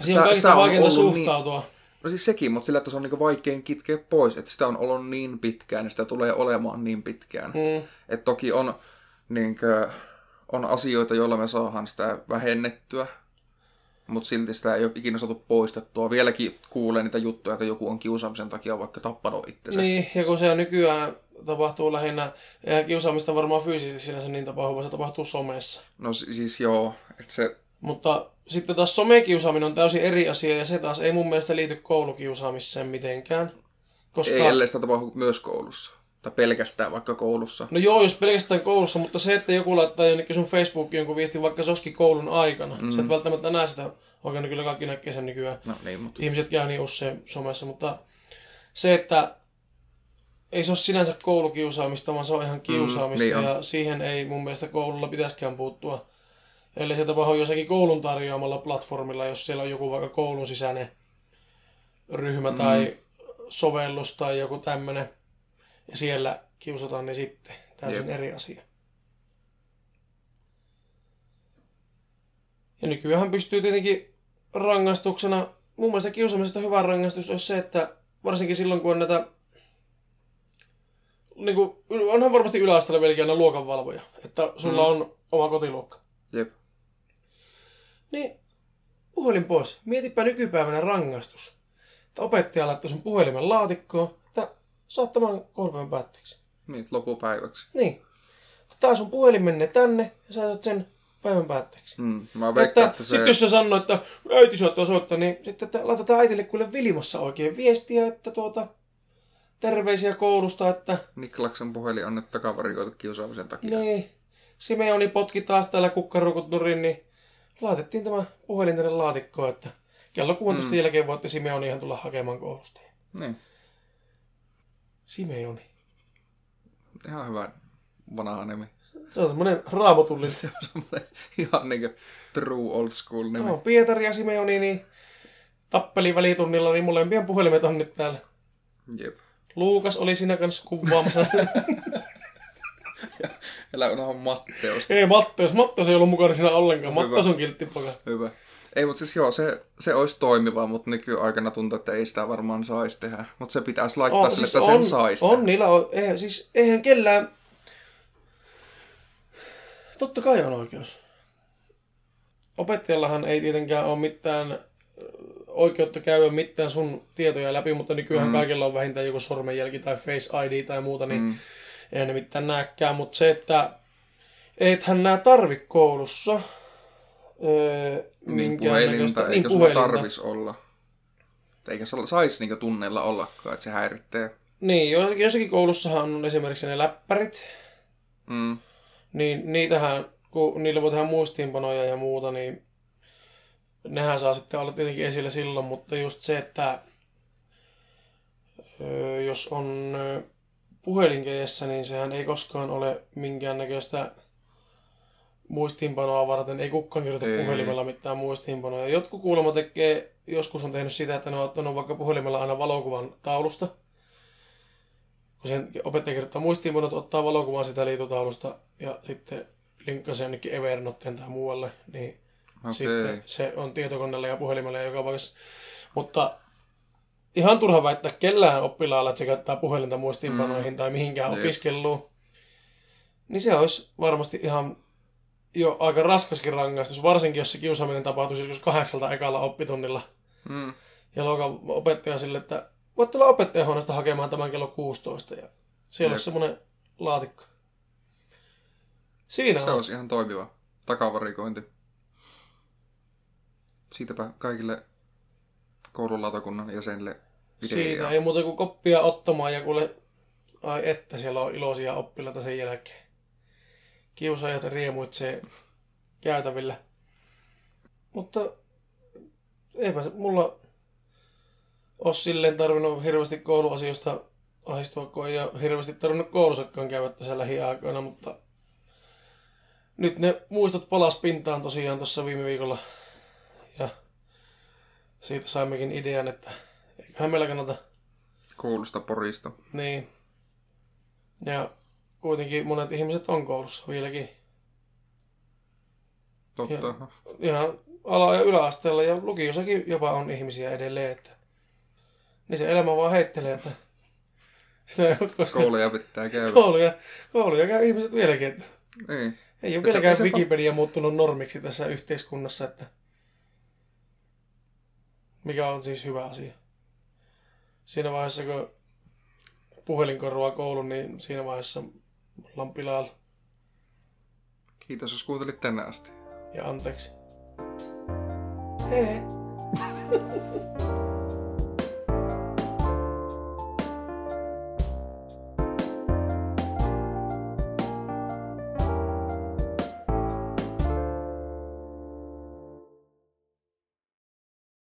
Siihen on kaikista vaikeinta suhtautua. Niin... No siis sekin, mutta sillä, että se on niin vaikein kitkeä pois. Että sitä on ollut niin pitkään ja sitä tulee olemaan niin pitkään. Mm. Että toki on, niin kuin, on asioita, joilla me saadaan sitä vähennettyä, mutta silti sitä ei ole ikinä saatu poistettua. Vieläkin kuulee niitä juttuja, että joku on kiusaamisen takia vaikka tappanut itsensä. Niin, ja kun se nykyään tapahtuu lähinnä, ja kiusaamista varmaan fyysisesti sinänsä niin tapahtuu, vaan se tapahtuu somessa. No siis joo, että se... Mutta sitten taas somekiusaaminen on täysin eri asia, ja se taas ei mun mielestä liity koulukiusaamiseen mitenkään. Koska... Ei, ellei sitä tapahdu myös koulussa. Tai pelkästään vaikka koulussa. No joo, jos pelkästään koulussa, mutta se, että joku laittaa jonnekin sun Facebookiin jonkun viestin, vaikka se olisikin koulun aikana. Mm. Sä et välttämättä näe sitä, oikein kyllä kaikki näkee sen nykyään. No niin, mutta... Ihmiset käy niin usein somessa, mutta se, että ei se ole sinänsä koulukiusaamista, vaan se on ihan kiusaamista, mm, niin ja on. Siihen ei mun mielestä koululla pitäisikään puuttua. Eli se tapahtuu jossakin koulun tarjoamalla platformilla, jos siellä on joku vaikka koulun sisäinen ryhmä mm. tai sovellus tai joku tämmöinen, ja siellä kiusataan, niin sitten täysin Jep. eri asia. Ja nykyäänhän pystyy tietenkin rangaistuksena, mun mielestä kiusaamisesta hyvä rangaistus olisi se, että varsinkin silloin kun on näitä, niin kuin, onhan varmasti yläasteella vieläkin aina luokanvalvoja, että sulla mm. on oma kotiluokka. Jep. Niin, puhelin pois. Mietipä nykypäivänä rangaistus. Että opettaja laittaa sun puhelimen laatikkoon, että saat tämän koulupäivän päätteeksi. Niin, lopupäiväksi. Niin. Tää sun puhelin menee tänne ja sä saat sen päivän päätteeksi. Mm, mä veikkaan, että, että se... Sitten jos sä sanoo, että äiti saattaa soittaa, niin sitten että laitetaan äitille kuule vilimassa oikein viestiä, että tuota... Terveisiä koulusta, että... Niklaksen puhelin annettu takavarikoita kiusaamisen takia. Niin. Simeoni potki taas täällä kukkarukutnurin, niin laitettiin tämä puhelin tänne laatikkoon, että kello kuuntelusta mm. jälkeen voitte Simeoni ihan tulla hakemaan koulusta. Niin. Simeoni. Ihan hyvä vanha nimi. Se on semmoinen raamatullinen. Se on semmoinen ihan niin kuin true old school nimi. No, Pietari ja Simeoni, niin tappelin välitunnilla, niin molempien puhelimet on nyt täällä. Jep. Luukas oli siinä kanssa kuvaamassa. Elä onhan Matteus. Ei Matteus. Matteus ei ollut mukana siinä ollenkaan. Hyvä. Matteus on kilttipaka. Hyvä. Ei, mutta siis joo, se, se olisi toimiva, mutta nykyaikana tuntuu, että ei sitä varmaan saisi tehdä. Mutta se pitäisi laittaa on, sille, siis että on, sen saisi on, tehdä. On niillä, on, eihän, siis eihän kellään... Totta kai on oikeus. Opettajallahan ei tietenkään ole mitään oikeutta käydä mitään sun tietoja läpi, mutta nykyään mm. kaikilla on vähintään joku sormenjälki tai Face I D tai muuta, niin... Mm. Ei ne mitään nääkään, mutta se, että eihän nää tarvi koulussa. Öö, niin puhelinta, eikä niin sulla tarvis olla. Eikä saisi niinku tunneilla ollakaan, että se häiritsee. Niin, jossakin koulussahan on esimerkiksi ne läppärit. Mm. Niin niitähän, kun niillä voi tehdä muistiinpanoja ja muuta, niin nehän saa sitten olla tietenkin esillä silloin, mutta just se, että öö, jos on... puhelinkejessä, niin sehän ei koskaan ole minkäännäköistä muistiinpanoa varten. Ei kukaan kirjoita ei. Puhelimella mitään muistiinpanoja. Jotkut kuulemma tekee, joskus on tehnyt sitä, että ne on ottanut vaikka puhelimella aina valokuvan taulusta. Kun sen opettaja kirjoittaa muistiinpanot, ottaa valokuvan sitä liitutaulusta ja sitten linkkaa sen jonnekin Evernotteen tai muualle. Niin okay. Sitten se on tietokoneella ja puhelimella ja joka paikassa. Mutta ihan turha väittää kellään oppilaalla, että se käyttää puhelinta muistiinpanoihin mm. tai mihinkään Jep. opiskeluun. Niin se olisi varmasti ihan jo aika raskaskin rangaistus, varsinkin jos se kiusaaminen tapahtuisi joskus kahdeksalta ekalla oppitunnilla. Mm. Ja luokan opettaja sille, että voit tulla opettajahuoneesta hakemaan tämän kello kuusitoista. Ja siellä Jep. olisi semmoinen laatikko. Siinä se on. Olisi ihan toimiva takavarikointi. Siitäpä kaikille... koululautakunnan jäsenille ideaa. Siitä ei muuta kuin koppia ottamaan ja kuule, ai että siellä on iloisia oppilaita sen jälkeen. Kiusaajat riemuitsee käytävillä. Mutta eipä se, mulla ole silleen tarvinnut hirveästi kouluasioista ahdistua, kun ei ole hirveästi tarvinnut koulussakaan käydä tässä lähiaikoina, mutta nyt ne muistot palas pintaan tosiaan tuossa viime viikolla. Ja siitä saimmekin idean, että eiköhän meillä kannata... Koulusta Porista. Niin. Ja kuitenkin monet ihmiset on koulussa vieläkin. Totta. Ja, ihan ala- ja yläasteella ja lukiossakin jopa on ihmisiä edelleen, että... Niin se elämä vaan heittelee, että... Sitä koska... Kouluja pitää käydä. Kouluja, kouluja käy ihmiset vieläkin, että... Ei. Ei ole vieläkään Wikipedia muuttunut normiksi tässä yhteiskunnassa, että... Mikä on siis hyvä asia. Siinä vaiheessa, kun puhelinkorvaa koulun, niin siinä vaiheessa ollaan pilalla. Kiitos, jos kuuntelit tänne asti. Ja anteeksi. Hei.